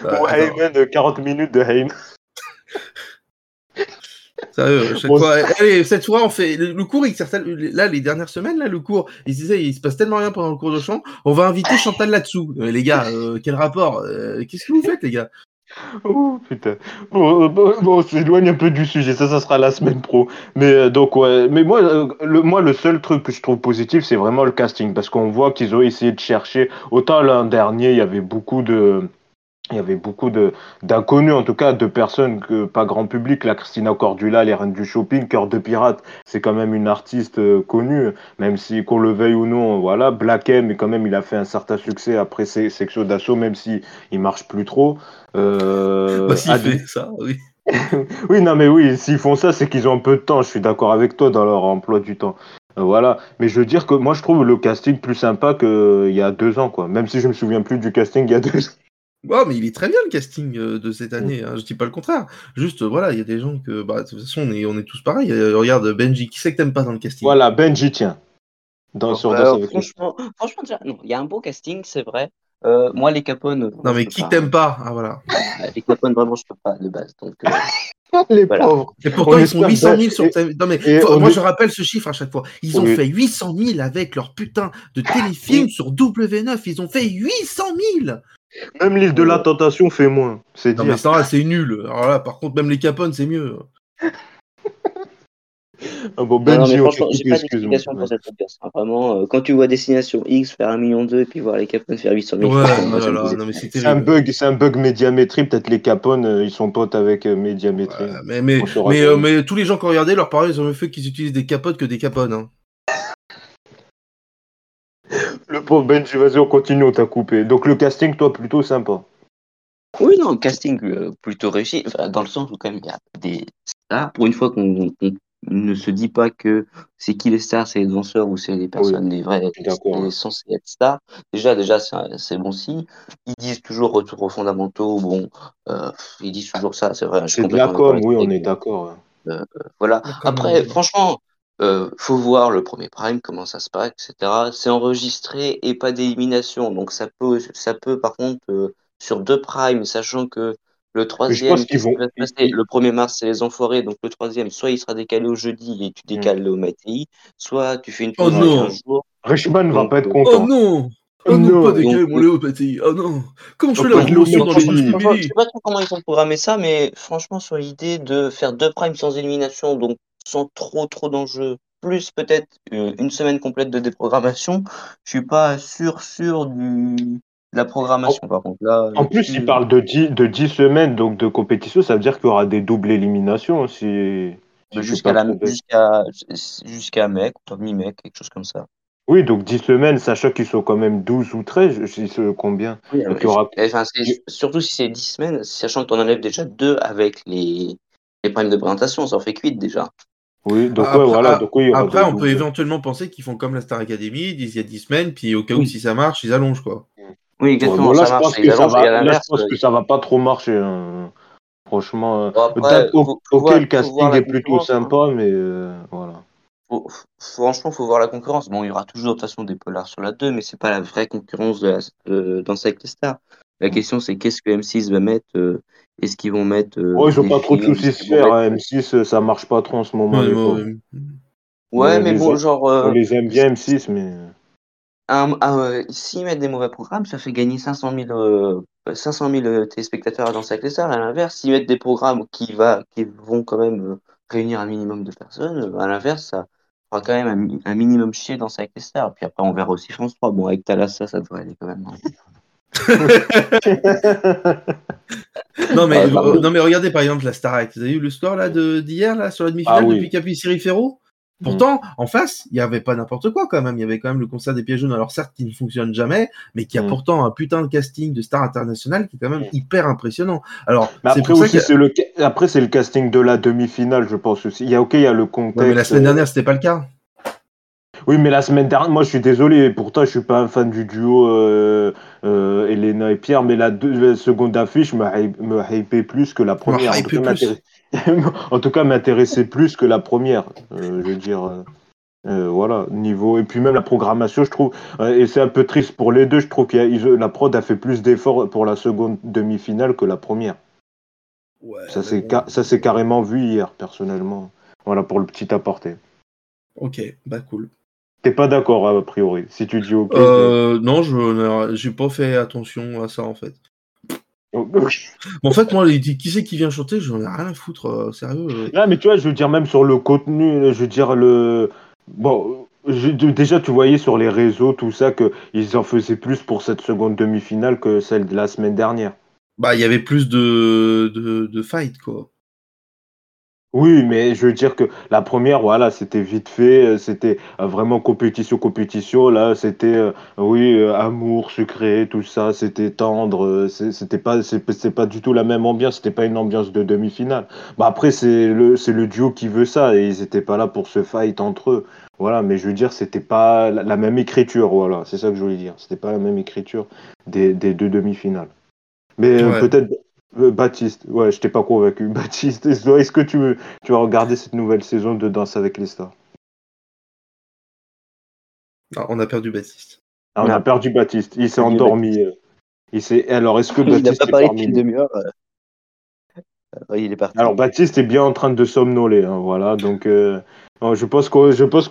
bon, Ayman, 40 minutes de Ayman. Sérieux, chaque fois. Allez, cette fois, on fait le cours. Là, les dernières semaines, là, le cours, ils disaient, il se passe tellement rien pendant le cours de chant. On va inviter Chantal là-dessous. Les gars, quel rapport qu'est-ce que vous faites, les gars? Oh putain. Bon, on s'éloigne un peu du sujet. Ça sera la semaine pro. Mais donc, ouais. Mais moi, le seul truc que je trouve positif, c'est vraiment le casting, parce qu'on voit qu'ils ont essayé de chercher. Autant l'an dernier, il y avait beaucoup d'inconnus, en tout cas, de personnes que pas grand public. La Christina Cordula, les reines du shopping, Cœur de Pirate, c'est quand même une artiste connue, même si, qu'on le veuille ou non, voilà. Black M, mais quand même, il a fait un certain succès après ses Sexo d'assaut, même si il marche plus trop. Bah, s'il fait ça, oui. Oui, non, mais oui, s'ils font ça, c'est qu'ils ont un peu de temps. Je suis d'accord avec toi dans leur emploi du temps. Voilà, mais je veux dire que moi, je trouve le casting plus sympa qu'il y a 2 ans, quoi. Même si je me souviens plus du casting il y a 2 ans. Wow, mais il est très bien le casting de cette année, hein. Je dis pas le contraire. Juste, voilà, il y a des gens que, bah, de toute façon, on est tous pareils. Regarde Benji, qui c'est que t'aimes pas dans le casting ? Voilà, Benji, tiens. Franchement, déjà, non, il y a un beau casting, c'est vrai. Moi, les Capone. Non, mais qui pas. T'aimes pas ? Ah, voilà. Les Capone, vraiment, je peux pas de base. Donc, les voilà. Pauvres. Et pourtant, ils sont 800 000 sur. Non, mais moi, je rappelle ce chiffre à chaque fois. Ils ont fait 800 000 avec leur putain de téléfilm sur W9. Ils ont fait 800 000 ! Même l'île de la tentation fait moins. C'est non, dire. Mais ça, là, c'est nul. Alors là, par contre, même les Capone, c'est mieux. Ah bon, Benji, non, franchement, j'ai pas d'explication pour cette ambiance. Ah, vraiment, quand tu vois Destination X faire 1,2 million et puis voir les Capone faire 800 000. Ouais, non, mais c'est un bug. C'est un bug Médiamétrie. Peut-être les Capone, ils sont potes avec Médiamétrie. Ouais, mais tous les gens qui ont regardé, leurs parents, ils ont fait qu'ils utilisent des capotes que des Capone. Hein. Le pauvre Benji, vas-y, on continue, on t'a coupé. Donc le casting, toi, plutôt sympa. Oui, non, le casting plutôt réussi, enfin, dans le sens où quand même il y a des stars. Pour une fois qu'on ne se dit pas que c'est qui les stars, c'est les danseurs ou c'est les personnes, les vraies, qui sont censées être stars. Déjà, c'est bon signe. Ils disent toujours retour aux fondamentaux, bon, ils disent toujours ça, c'est vrai. C'est de la com, oui, on est d'accord. Voilà. Après, franchement... faut voir le premier prime, comment ça se passe, etc. C'est enregistré et pas d'élimination, donc ça peut par contre sur 2 primes, sachant que le 3e, le 1er mars c'est les Enfoirés, donc le 3e, soit il sera décalé au jeudi et tu décales au matin, soit tu fais une pause un jour. Richman va pas être content. Oh non, pas décalé mon Léo Paty. Oh non, comment je fais la promotion dans les Je sais pas trop comment ils ont programmé ça, mais franchement sur l'idée de faire 2 primes sans élimination, donc sans trop d'enjeux, plus peut-être une semaine complète de déprogrammation, je suis pas sûr de la programmation. Par contre, là, en plus, il parle de 10 semaines donc de compétition, ça veut dire qu'il y aura des doubles éliminations si jusqu'à mai, mi-mai, quelque chose comme ça. Oui, donc 10 semaines, sachant qu'ils sont quand même 12 ou 13, je sais combien. Oui, donc, surtout si c'est 10 semaines, sachant que tu en enlèves déjà 2 avec les primes de présentation, ça en fait 8 déjà. Oui, donc après, voilà. Donc, oui, après, on peut éventuellement penser qu'ils font comme la Star Academy, ils disent il y a 10 semaines, puis au cas où si ça marche, ils allongent, quoi. Oui, exactement. Bon, là, je pense que ça va pas trop marcher, hein. Franchement. Bon, après, le casting est plutôt sympa, mais voilà. Franchement, faut voir la concurrence. Bon, il y aura toujours de toute façon des polars sur la 2, mais c'est pas la vraie concurrence de Danse avec les stars. La question, c'est qu'est-ce que M6 va mettre est-ce qu'ils vont mettre... ils n'ont pas trop de soucis à se faire. M6, ça marche pas trop en ce moment. Ouais, mais bon, genre... On les aime bien, M6, mais... S'ils mettent des mauvais programmes, ça fait gagner 500 000 téléspectateurs à Danse avec les stars. À l'inverse, s'ils mettent des programmes qui vont quand même réunir un minimum de personnes, à l'inverse, ça fera quand même un minimum chier Danse avec les stars. Puis après, on verra aussi France 3. Bon, avec Thalassa, ça devrait aller quand même. non mais regardez par exemple la Star Academy. Vous avez vu le score là d'hier là sur la demi-finale de Pékin Express Cyril Féraud. Pourtant, en face, il n'y avait pas n'importe quoi quand même. Il y avait quand même le concert des pieds jaunes, alors certes qui ne fonctionne jamais, mais qui a pourtant un putain de casting de stars internationales qui est quand même hyper impressionnant. Alors, mais c'est après, pour aussi, ça après, c'est le casting de la demi-finale, je pense aussi. Il y a le contexte. Ouais, mais la semaine dernière, c'était pas le cas. Oui, mais la semaine dernière, moi je suis désolé, pourtant je suis pas un fan du duo Elena et Pierre, mais la seconde affiche me hypait plus que la première. En tout cas, m'intéressait plus que la première, je veux dire. Voilà, niveau. Et puis même la programmation, je trouve, et c'est un peu triste pour les deux, je trouve que la prod a fait plus d'efforts pour la seconde demi-finale que la première. Ouais, ça s'est carrément vu hier, personnellement. Voilà, pour le petit aparté. Ok, bah cool. T'es pas d'accord a priori, si tu dis ok. Non, j'ai pas fait attention à ça en fait. En fait, moi, qui c'est qui vient chanter, j'en ai rien à foutre, sérieux. Ah, mais tu vois, je veux dire, même sur le contenu, je veux dire, déjà, tu voyais sur les réseaux, tout ça, qu'ils en faisaient plus pour cette seconde demi-finale que celle de la semaine dernière. Bah, il y avait plus de fight, quoi. Oui, mais je veux dire que la première, voilà, c'était vite fait, c'était vraiment compétition. Là, c'était, amour, sucré, tout ça, c'était tendre. C'était pas du tout la même ambiance. C'était pas une ambiance de demi-finale. Bah après, c'est le duo qui veut ça et ils étaient pas là pour se fight entre eux. Voilà, mais je veux dire, c'était pas la même écriture. Voilà, c'est ça que je voulais dire. C'était pas la même écriture des deux demi-finales. Mais ouais. Peut-être. Baptiste, ouais, je t'ai pas convaincu. Baptiste, est-ce que tu vas regarder cette nouvelle saison de Danse avec les stars? Ah, on a perdu Baptiste. On a perdu Baptiste. Il s'est endormi. Alors, est-ce que Baptiste. Il n'a pas parlé depuis une demi-heure. Il est parti. Alors, Baptiste est bien en train de somnoler. Hein, voilà, donc. Je pense qu'on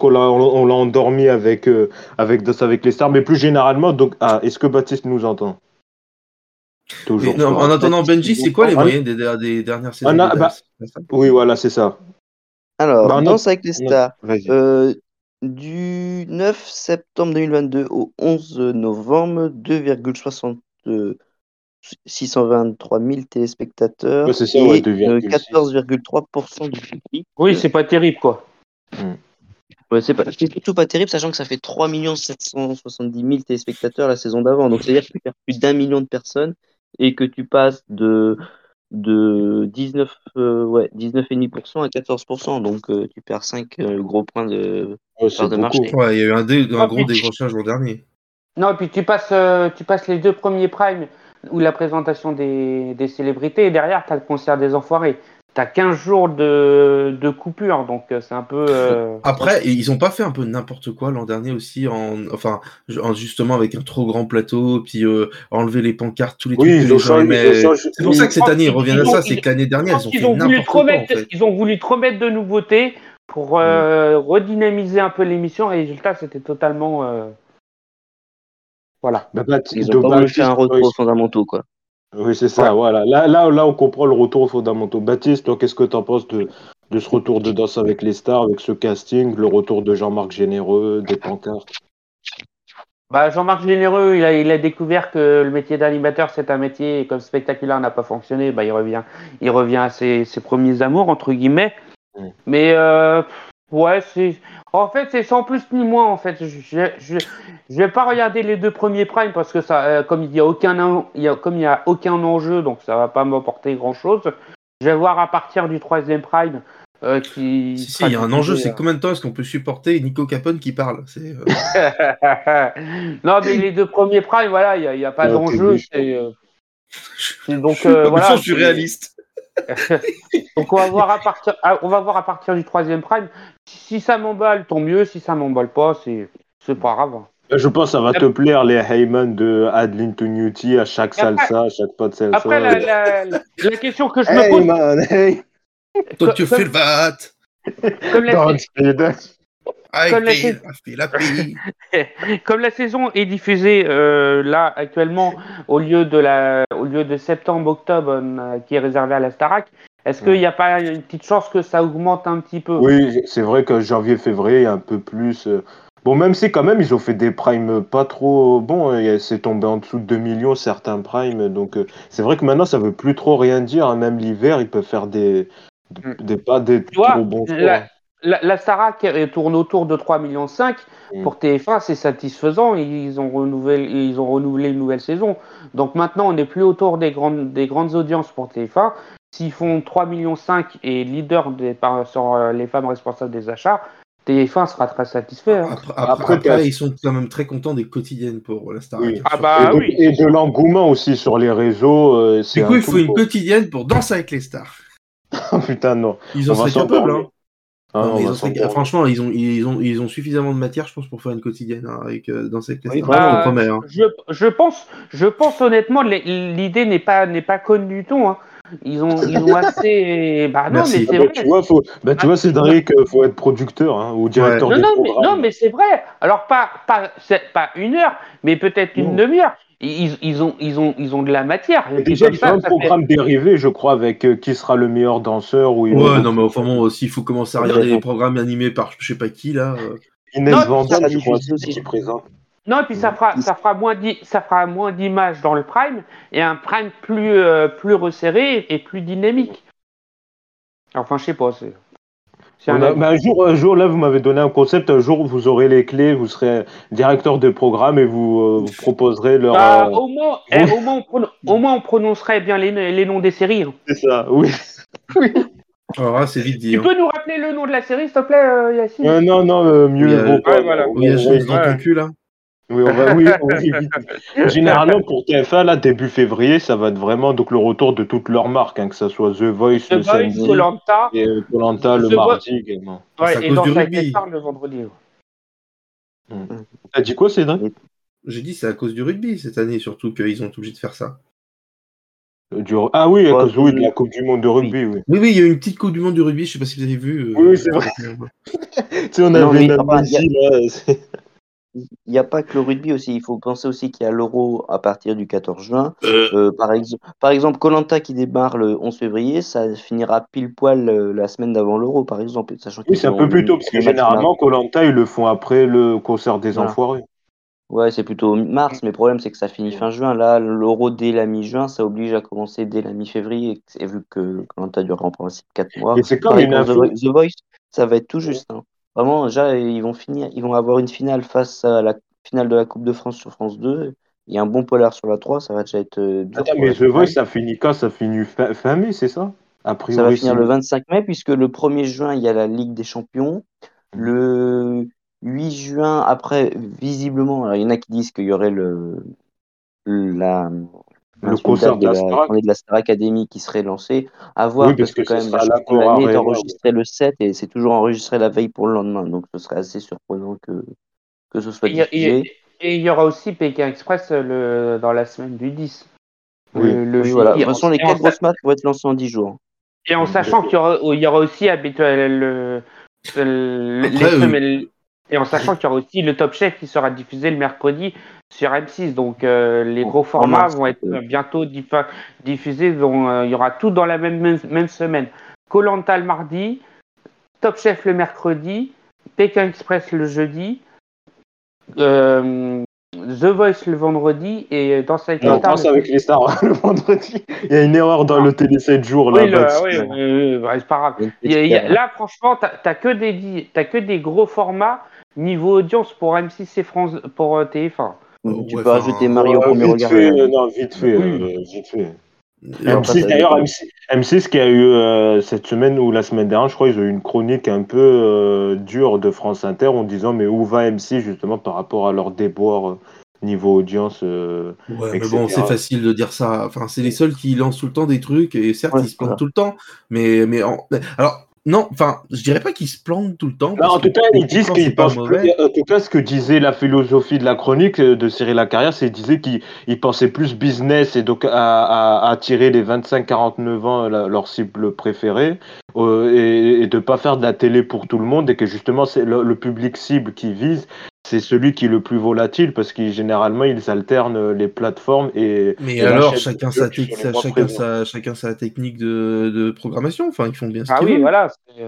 l'a endormi avec Danse avec les stars, mais plus généralement. Donc, est-ce que Baptiste nous entend? Toujours, non, en attendant, Benji, c'est quoi les moyens des dernières saisons oui, voilà, c'est ça. Alors, Danse avec les stars. Du 9 septembre 2022 au 11 novembre, 2,623 000 téléspectateurs et 14,3% du public. Oui, c'est pas terrible, quoi. Ouais, c'est surtout pas terrible, sachant que ça fait 3 770 000 téléspectateurs la saison d'avant. Donc, c'est-à-dire que tu perds plus d'1 million de personnes et que tu passes de 19,5% à 14%. Donc, tu perds 5 gros points de marché. Ouais, il y a eu un gros décrochage l'an dernier. Non, et puis tu passes les deux premiers primes où la présentation des célébrités et derrière, tu as le concert des Enfoirés. T'as 15 jours de coupure, donc c'est un peu... Après, ils ont pas fait un peu n'importe quoi l'an dernier aussi, justement avec un trop grand plateau, puis enlever les pancartes, tous les trucs. Oui, c'est pour ça que cette année, ils reviennent à ça, c'est que l'année dernière, ils ont fait n'importe quoi. Ils ont voulu trop mettre de nouveautés pour redynamiser un peu l'émission, et résultat, c'était totalement... Voilà. Ils ont pas voulu faire un retour aux fondamentaux, quoi. Oui, c'est ça, voilà. Là, on comprend le retour aux fondamentaux. Baptiste, toi, qu'est-ce que t'en penses de ce retour de Danse avec les stars, avec ce casting, le retour de Jean-Marc Généreux, des pancartes? Bah, Jean-Marc Généreux, il a découvert que le métier d'animateur, c'est un métier, et comme Spectaculaire n'a pas fonctionné, bah, il revient à ses premiers amours, entre guillemets. Mmh. Mais, c'est sans plus ni moins, en fait. Je vais pas regarder les deux premiers primes parce que ça, comme il y a aucun enjeu, donc ça va pas m'apporter grand chose. Je vais voir à partir du troisième prime qui. Si, il y a un enjeu, c'est combien de temps est-ce qu'on peut supporter Nico Capone qui parle. Non, mais les deux premiers primes, voilà, il y a pas d'enjeu. Je suis réaliste. Donc on va voir à partir du troisième prime. Si ça m'emballe, tant mieux. Si ça m'emballe pas, c'est pas grave. Je pense que ça va te plaire, les Heyman de Adeline Tougnuti à chaque salsa, à chaque pas de salsa. Après, la question que je me pose... Hey man, hey! Toi, tu fais le VAT! Comme la saison est diffusée là actuellement au lieu de septembre-octobre qui est réservé à la Starac, est-ce qu'il n'y a pas une petite chance que ça augmente un petit peu? Oui, c'est vrai que janvier-février un peu plus. Bon, même si quand même ils ont fait des primes pas trop bons, c'est tombé en dessous de 2 millions certains primes, donc c'est vrai que maintenant ça veut plus trop rien dire, hein. Même l'hiver ils peuvent faire des tu vois, trop bons scores. La Starac tourne autour de 3,5 millions. Pour TF1, c'est satisfaisant. Ils ont renouvelé une nouvelle saison. Donc maintenant, on n'est plus autour des grandes audiences pour TF1. S'ils font 3,5 millions et leader sur les femmes responsables des achats, TF1 sera très satisfait. Hein. Après, ils sont quand même très contents des quotidiennes pour la Starac. Oui. Et de l'engouement aussi sur les réseaux. Du coup, il faut une quotidienne pour Danse avec les stars. Putain, non. Ils en seraient capables, hein. Non, franchement, ils ont suffisamment de matière, je pense, pour faire une quotidienne avec dans cette question. Oui, hein. Je pense honnêtement, l'idée n'est pas conne du tout. Hein. Ils ont assez. Bah non, merci. Mais c'est vrai. Tu vois, Cédric, faut être producteur hein, ou directeur de programme. Non, mais c'est vrai. Alors pas une heure, mais peut-être une demi-heure. Ils ont de la matière. Déjà, ils ont un programme dérivé, je crois, avec qui sera le meilleur danseur. S'il faut commencer à regarder les programmes animés par je sais pas qui, là. Inès Vendel, je crois, c'est présent. Non, et puis ça fera moins d'images dans le prime, et un prime plus resserré et plus dynamique. Enfin, je sais pas, c'est... Un jour, là, vous m'avez donné un concept. Un jour, vous aurez les clés, vous serez directeur de programme et vous proposerez leur. Au moins, on prononcerait bien les noms des séries. C'est ça, oui. Oui. Alors là, c'est vite dit. Tu peux nous rappeler le nom de la série, s'il te plaît, Yacine? Non, mieux. Oui, généralement, pour TF1, là, début février, ça va être vraiment donc le retour de toutes leurs marques, hein, que ce soit The Voice, le samedi, Koh-Lanta, et Koh-Lanta le mardi également. Ouais, et dans sa guitare le vendredi. T'as dit quoi, Cédric? J'ai dit c'est à cause du rugby cette année, surtout qu'ils ont été obligés de faire ça. Ah oui, à cause de la Coupe du Monde de rugby, oui. Oui, il y a eu une petite Coupe du Monde de rugby, je sais pas si vous avez vu. Oui, c'est vrai. Tu sais, on avait une ici, là... Il n'y a pas que le rugby aussi, il faut penser aussi qu'il y a l'Euro à partir du 14 juin. Par exemple, Koh-Lanta qui démarre le 11 février, ça finira pile poil la semaine d'avant l'Euro, par exemple. Oui, c'est un peu plus tôt, parce que généralement, Koh-Lanta, ils le font après le concert des Enfoirés. Ouais, c'est plutôt mars, mais le problème, c'est que ça finit fin juin. Là, l'Euro dès la mi-juin, ça oblige à commencer dès la mi-février, et vu que Koh-Lanta durera en principe 4 mois. Et c'est comme The Voice, ça va être tout juste, hein. Vraiment, déjà, ils vont avoir une finale face à la finale de la Coupe de France sur France 2. Il y a un bon polar sur la 3, ça va déjà être dur. Attends, mais The Voice, ça finit quand? Ça finit fin mai, c'est ça? Après, ça va finir le 25 mai, puisque le 1er juin, il y a la Ligue des Champions. Le 8 juin, après, visiblement, alors, il y en a qui disent qu'il y aurait le concert de la Star Academy qui serait lancé, à voir, oui, parce que quand même l'année est enregistrée le 7 et c'est toujours enregistré la veille pour le lendemain, donc ce serait assez surprenant que ce soit diffusé. Et il y aura aussi Pékin Express dans la semaine du 10. Voilà. De toute façon, les 4 grosses matchs vont être lancés en 10 jours. Et en sachant qu'il y aura aussi qu'il y aura aussi le Top Chef qui sera diffusé le mercredi sur M6, donc les gros formats vont être bientôt diffusés, donc il y aura tout dans la même semaine. Koh-Lanta le mardi, Top Chef le mercredi, Pékin Express le jeudi, The Voice le vendredi et Danse avec les stars le vendredi. Il y a une erreur dans le télé 7 jours là. C'est pas grave. Là franchement, t'as que des gros formats niveau audience pour M6 et France pour TF1. Tu peux ajouter Mario pour mieux regarder. Vite fait. M6 d'ailleurs, M6 qui a eu cette semaine ou la semaine dernière, je crois, ils ont eu une chronique un peu dure de France Inter en disant mais où va M6 justement par rapport à leur déboire niveau audience. Mais bon, c'est facile de dire ça. Enfin, c'est les seuls qui lancent tout le temps des trucs et certes ils se plantent tout le temps. Mais alors Non, enfin, je dirais pas qu'ils se plantent tout le temps. Parce en tout cas, ils disent qu'ils pensent plus. En tout cas, ce que disait la philosophie de la chronique de Cyril Lacarrière, c'est qu'ils disaient qu'ils pensaient plus business et donc à attirer les 25-49 ans, leur cible préférée, et de pas faire de la télé pour tout le monde, et que justement, c'est le public cible qu'ils visent. C'est celui qui est le plus volatile parce que généralement ils alternent les plateformes et. Mais alors chacun sa technique de programmation. Enfin, ils font bien ce qu'ils veulent. Voilà. C'est...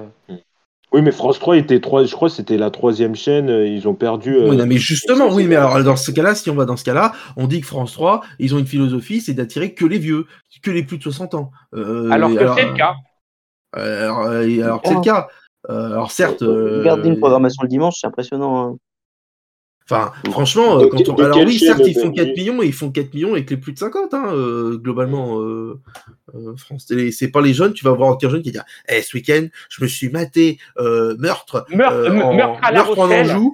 Oui, mais France 3 était je crois que c'était la troisième chaîne. Ils ont perdu. Oui, non, mais justement, oui, mais alors dans ce cas-là, si on va dans ce cas-là, on dit que France 3, ils ont une philosophie, c'est d'attirer que les vieux, que les plus de 60 ans. C'est le cas. Alors que c'est le cas. Alors certes. Garder une programmation le dimanche, c'est impressionnant. Hein. Enfin, franchement, ils font 4 millions et ils font 4 millions avec les plus de 50, globalement, France Télé. C'est pas les jeunes, tu vas voir aucun jeune qui dit ce week-end, je me suis maté Meurtre en Anjou,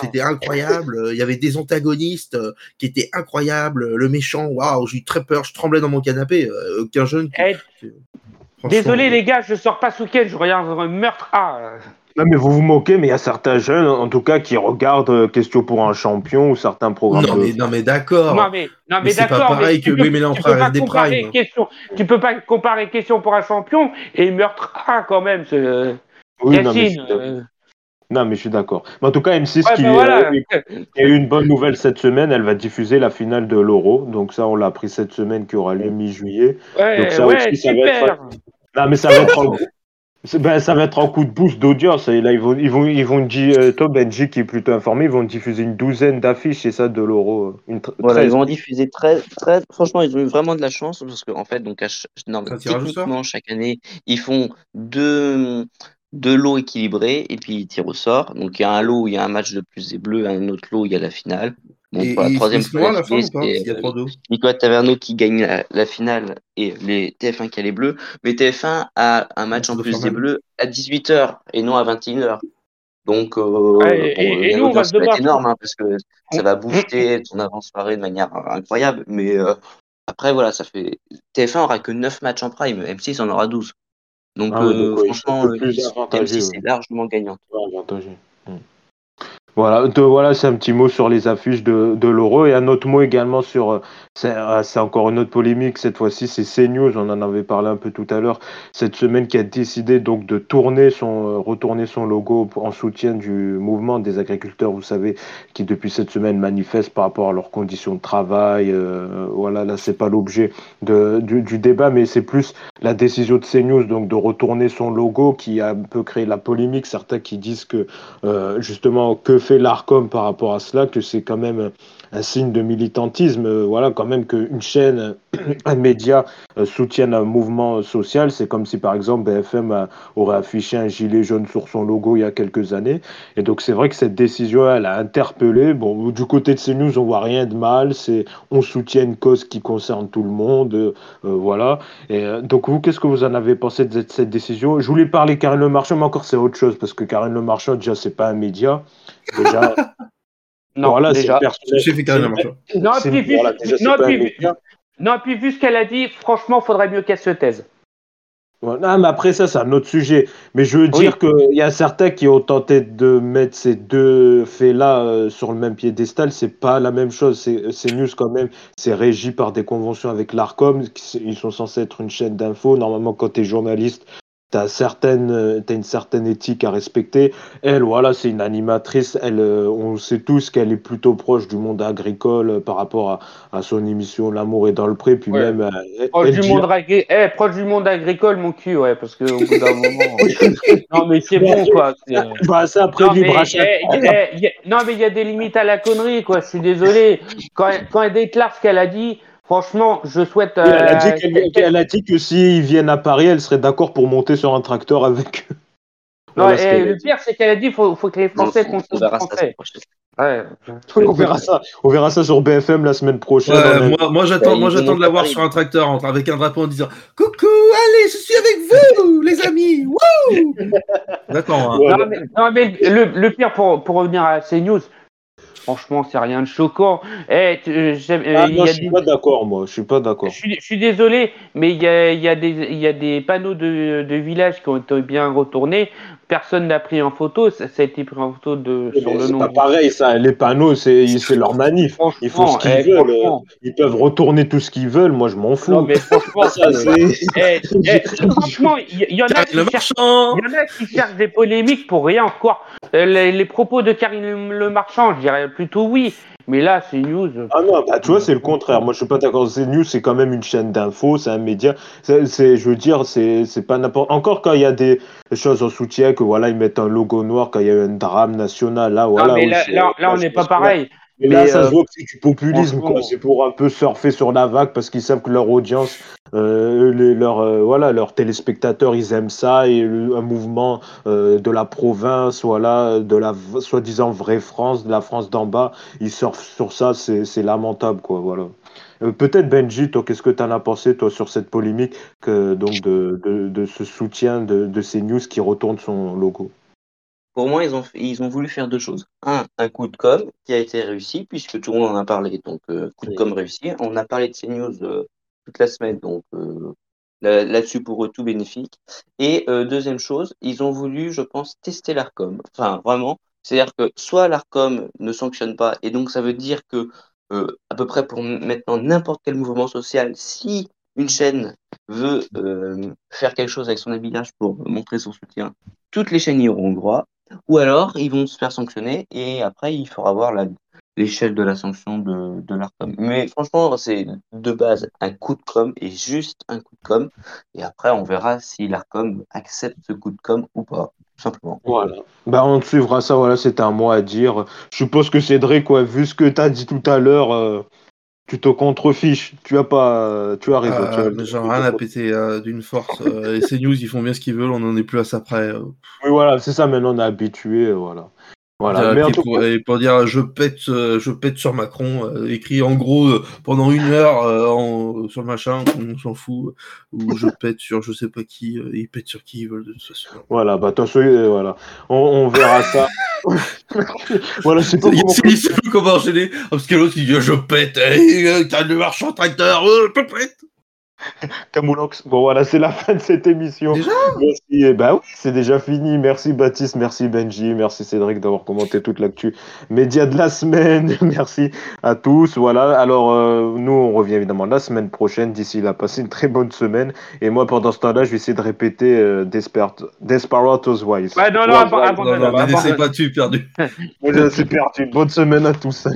c'était incroyable. Il y avait des antagonistes qui étaient incroyables. Le méchant, waouh, j'ai eu très peur, je tremblais dans mon canapé. Aucun jeune. Désolé les gars, je sors pas ce week-end, je regarde Meurtre A. Non, mais vous vous moquez, mais il y a certains jeunes, en tout cas, qui regardent Question pour un champion ou certains programmes. Non, mais d'accord. Non, mais c'est d'accord, pas pareil mais que Mélan Frères des Primes. Tu peux pas comparer Question pour un champion et Meurtre A quand même. Non, mais je suis d'accord. Mais en tout cas, M6 qui a eu une bonne nouvelle cette semaine, elle va diffuser la finale de l'Euro. Donc ça, on l'a appris cette semaine qui aura lieu mi-juillet. Non, mais ça va être trop. Ça va être un coup de boost d'audience. Et là, ils vont dire, Tom Benji qui est plutôt informé, ils vont diffuser une douzaine d'affiches et ça de l'Euro. Ils vont en diffuser 13. Franchement, ils ont eu vraiment de la chance parce qu'en fait, chaque année, ils font deux lots équilibrés et puis ils tirent au sort. Donc il y a un lot où il y a un match de plus des Bleus, un autre lot où il y a la finale. Donc et la troisième fois, c'est Nicolas Taverneau qui gagne la finale et les TF1 qui a les Bleus. Mais TF1 a un match en plus des Bleus à 18h et non à 21h. Donc, ça va être énorme parce que ça va booster ton avant-soirée de manière incroyable. Mais après, voilà, ça fait. TF1 aura que 9 matchs en prime, M6 en aura 12. Donc, franchement, M6 est largement gagnant. Voilà, c'est un petit mot sur les affiches de l'Euro et un autre mot également sur, c'est encore une autre polémique cette fois-ci, c'est CNews, on en avait parlé un peu tout à l'heure, cette semaine qui a décidé donc de retourner son logo en soutien du mouvement des agriculteurs, vous savez, qui depuis cette semaine manifestent par rapport à leurs conditions de travail, là c'est pas l'objet du débat, mais c'est plus la décision de CNews donc de retourner son logo qui a un peu créé la polémique, certains qui disent que justement que fait l'ARCOM par rapport à cela, que c'est quand même un signe de militantisme, quand même qu'une chaîne, un média soutienne un mouvement social, c'est comme si par exemple BFM aurait affiché un gilet jaune sur son logo il y a quelques années, et donc c'est vrai que cette décision elle a interpellé, du côté de CNews on voit rien de mal, on soutient une cause qui concerne tout le monde, et donc vous, qu'est-ce que vous en avez pensé de cette décision? Je voulais parler Karine Le Marchand, mais encore c'est autre chose, parce que Karine Le Marchand déjà c'est pas un média, déjà. Non, déjà. Puis vu ce qu'elle a dit, franchement, faudrait mieux qu'elle se taise. Non, mais après ça, c'est un autre sujet. Mais je veux dire qu'il y a certains qui ont tenté de mettre ces deux faits-là sur le même piédestal. C'est pas la même chose. C'est News quand même. C'est régi par des conventions avec l'ARCOM. Ils sont censés être une chaîne d'infos. Normalement, quand t'es journaliste, t'as une certaine éthique à respecter. Elle, c'est une animatrice. Elle, on sait tous qu'elle est plutôt proche du monde agricole par rapport à son émission L'amour est dans le pré. Puis même, proche du monde agricole, mon cul, parce que au bout d'un moment. Non mais c'est bon quoi. Ça après libre à chaque. Non mais il y a des limites à la connerie quoi. Je suis désolé. Quand elle déclare ce qu'elle a dit. Franchement, je souhaite... Elle a dit que s'ils viennent à Paris, elle serait d'accord pour monter sur un tracteur avec eux. Le pire, c'est qu'elle a dit qu'il faut que les Français continuent à rentrer. On verra ça sur BFM la semaine prochaine. Moi, j'attends de la voir sur un tracteur avec un drapeau en disant « Coucou, allez, je suis avec vous, les amis !» D'accord. Non, mais le pire, pour revenir à CNews, Franchement, c'est rien de choquant. Hey, je suis pas d'accord. Je suis désolé, mais il y a des panneaux de village qui ont été bien retournés. Personne n'a pris en photo. Ça a été pris en photo sur le nom. C'est pas pareil, ça. Les panneaux, c'est leur manif. Ils font ce qu'ils veulent. Ils peuvent retourner tout ce qu'ils veulent. Moi, je m'en fous. Non, mais franchement, franchement, il y en a qui cherchent des polémiques pour rien encore. Les propos de Karine Le Marchand, je dirais plutôt oui. Mais là, CNews... Ah non, bah, tu vois, c'est le contraire. Moi, je suis pas d'accord. CNews, c'est quand même une chaîne d'infos, c'est un média. Je veux dire, c'est pas n'importe... Encore quand il y a des choses en soutien, que voilà, ils mettent un logo noir, quand il y a eu un drame national, là, voilà... Non, mais là on n'est pas pareil. Mais là, ça se voit que c'est du populisme, quoi. C'est pour un peu surfer sur la vague, parce qu'ils savent que leur audience, leurs téléspectateurs, ils aiment ça, et un mouvement de la province, voilà, de la soi-disant vraie France, de la France d'en bas, ils surfent sur ça, c'est lamentable, quoi, voilà. Peut-être Benji, toi, qu'est-ce que tu en as pensé, toi, sur cette polémique, donc de ce soutien de CNews qui retourne son logo? Pour moi, ils ont voulu faire deux choses. Un coup de com' qui a été réussi, puisque tout le monde en a parlé. Donc, coup de com' réussi. On a parlé de CNews toute la semaine, donc là-dessus, pour eux, tout bénéfique. Et deuxième chose, ils ont voulu, je pense, tester l'ARCOM. Enfin, vraiment, c'est-à-dire que soit l'ARCOM ne sanctionne pas, et donc ça veut dire que, à peu près pour maintenant n'importe quel mouvement social, si une chaîne veut faire quelque chose avec son habillage pour montrer son soutien, toutes les chaînes y auront droit. Ou alors, ils vont se faire sanctionner et après, il faudra voir l'échelle de la sanction de l'ARCOM. Mais franchement, c'est de base un coup de com' et juste un coup de com'. Et après, on verra si l'ARCOM accepte ce coup de com' ou pas, tout simplement. Voilà. Bah, on suivra ça. Voilà, c'était un mot à dire. Je suppose que Cédric, quoi, vu ce que tu as dit tout à l'heure... Tu te contrefiches, tu as raison. Genre rien à péter d'une force. Les CNews, ils font bien ce qu'ils veulent, on n'en est plus à ça près. Oui, voilà, c'est ça, maintenant on est habitué, voilà. Mais pour dire je pète sur Macron, écrit en gros pendant une heure sur le machin, on s'en fout, ou je pète sur je sais pas qui, ils pètent sur qui ils veulent de toute façon. Voilà, bah attention, voilà. On verra ça. Voilà, c'est tout. Il sait plus comment enchaîner, parce que l'autre il dit je pète, t'as le marchand tracteur, je pète. Camoulox. Bon voilà, c'est la fin de cette émission. Déjà ? Merci. Et bah oui, c'est déjà fini. Merci Baptiste, merci Benji, merci Cédric d'avoir commenté toute l'actu média de la semaine. Merci à tous. Voilà. Alors nous on revient évidemment la semaine prochaine. D'ici là, passez une très bonne semaine. Et moi pendant ce temps-là, je vais essayer de répéter Desperate Housewives. Ouais, non, abandonne. Ne laissez pas tu perdu. Bonne semaine à tous.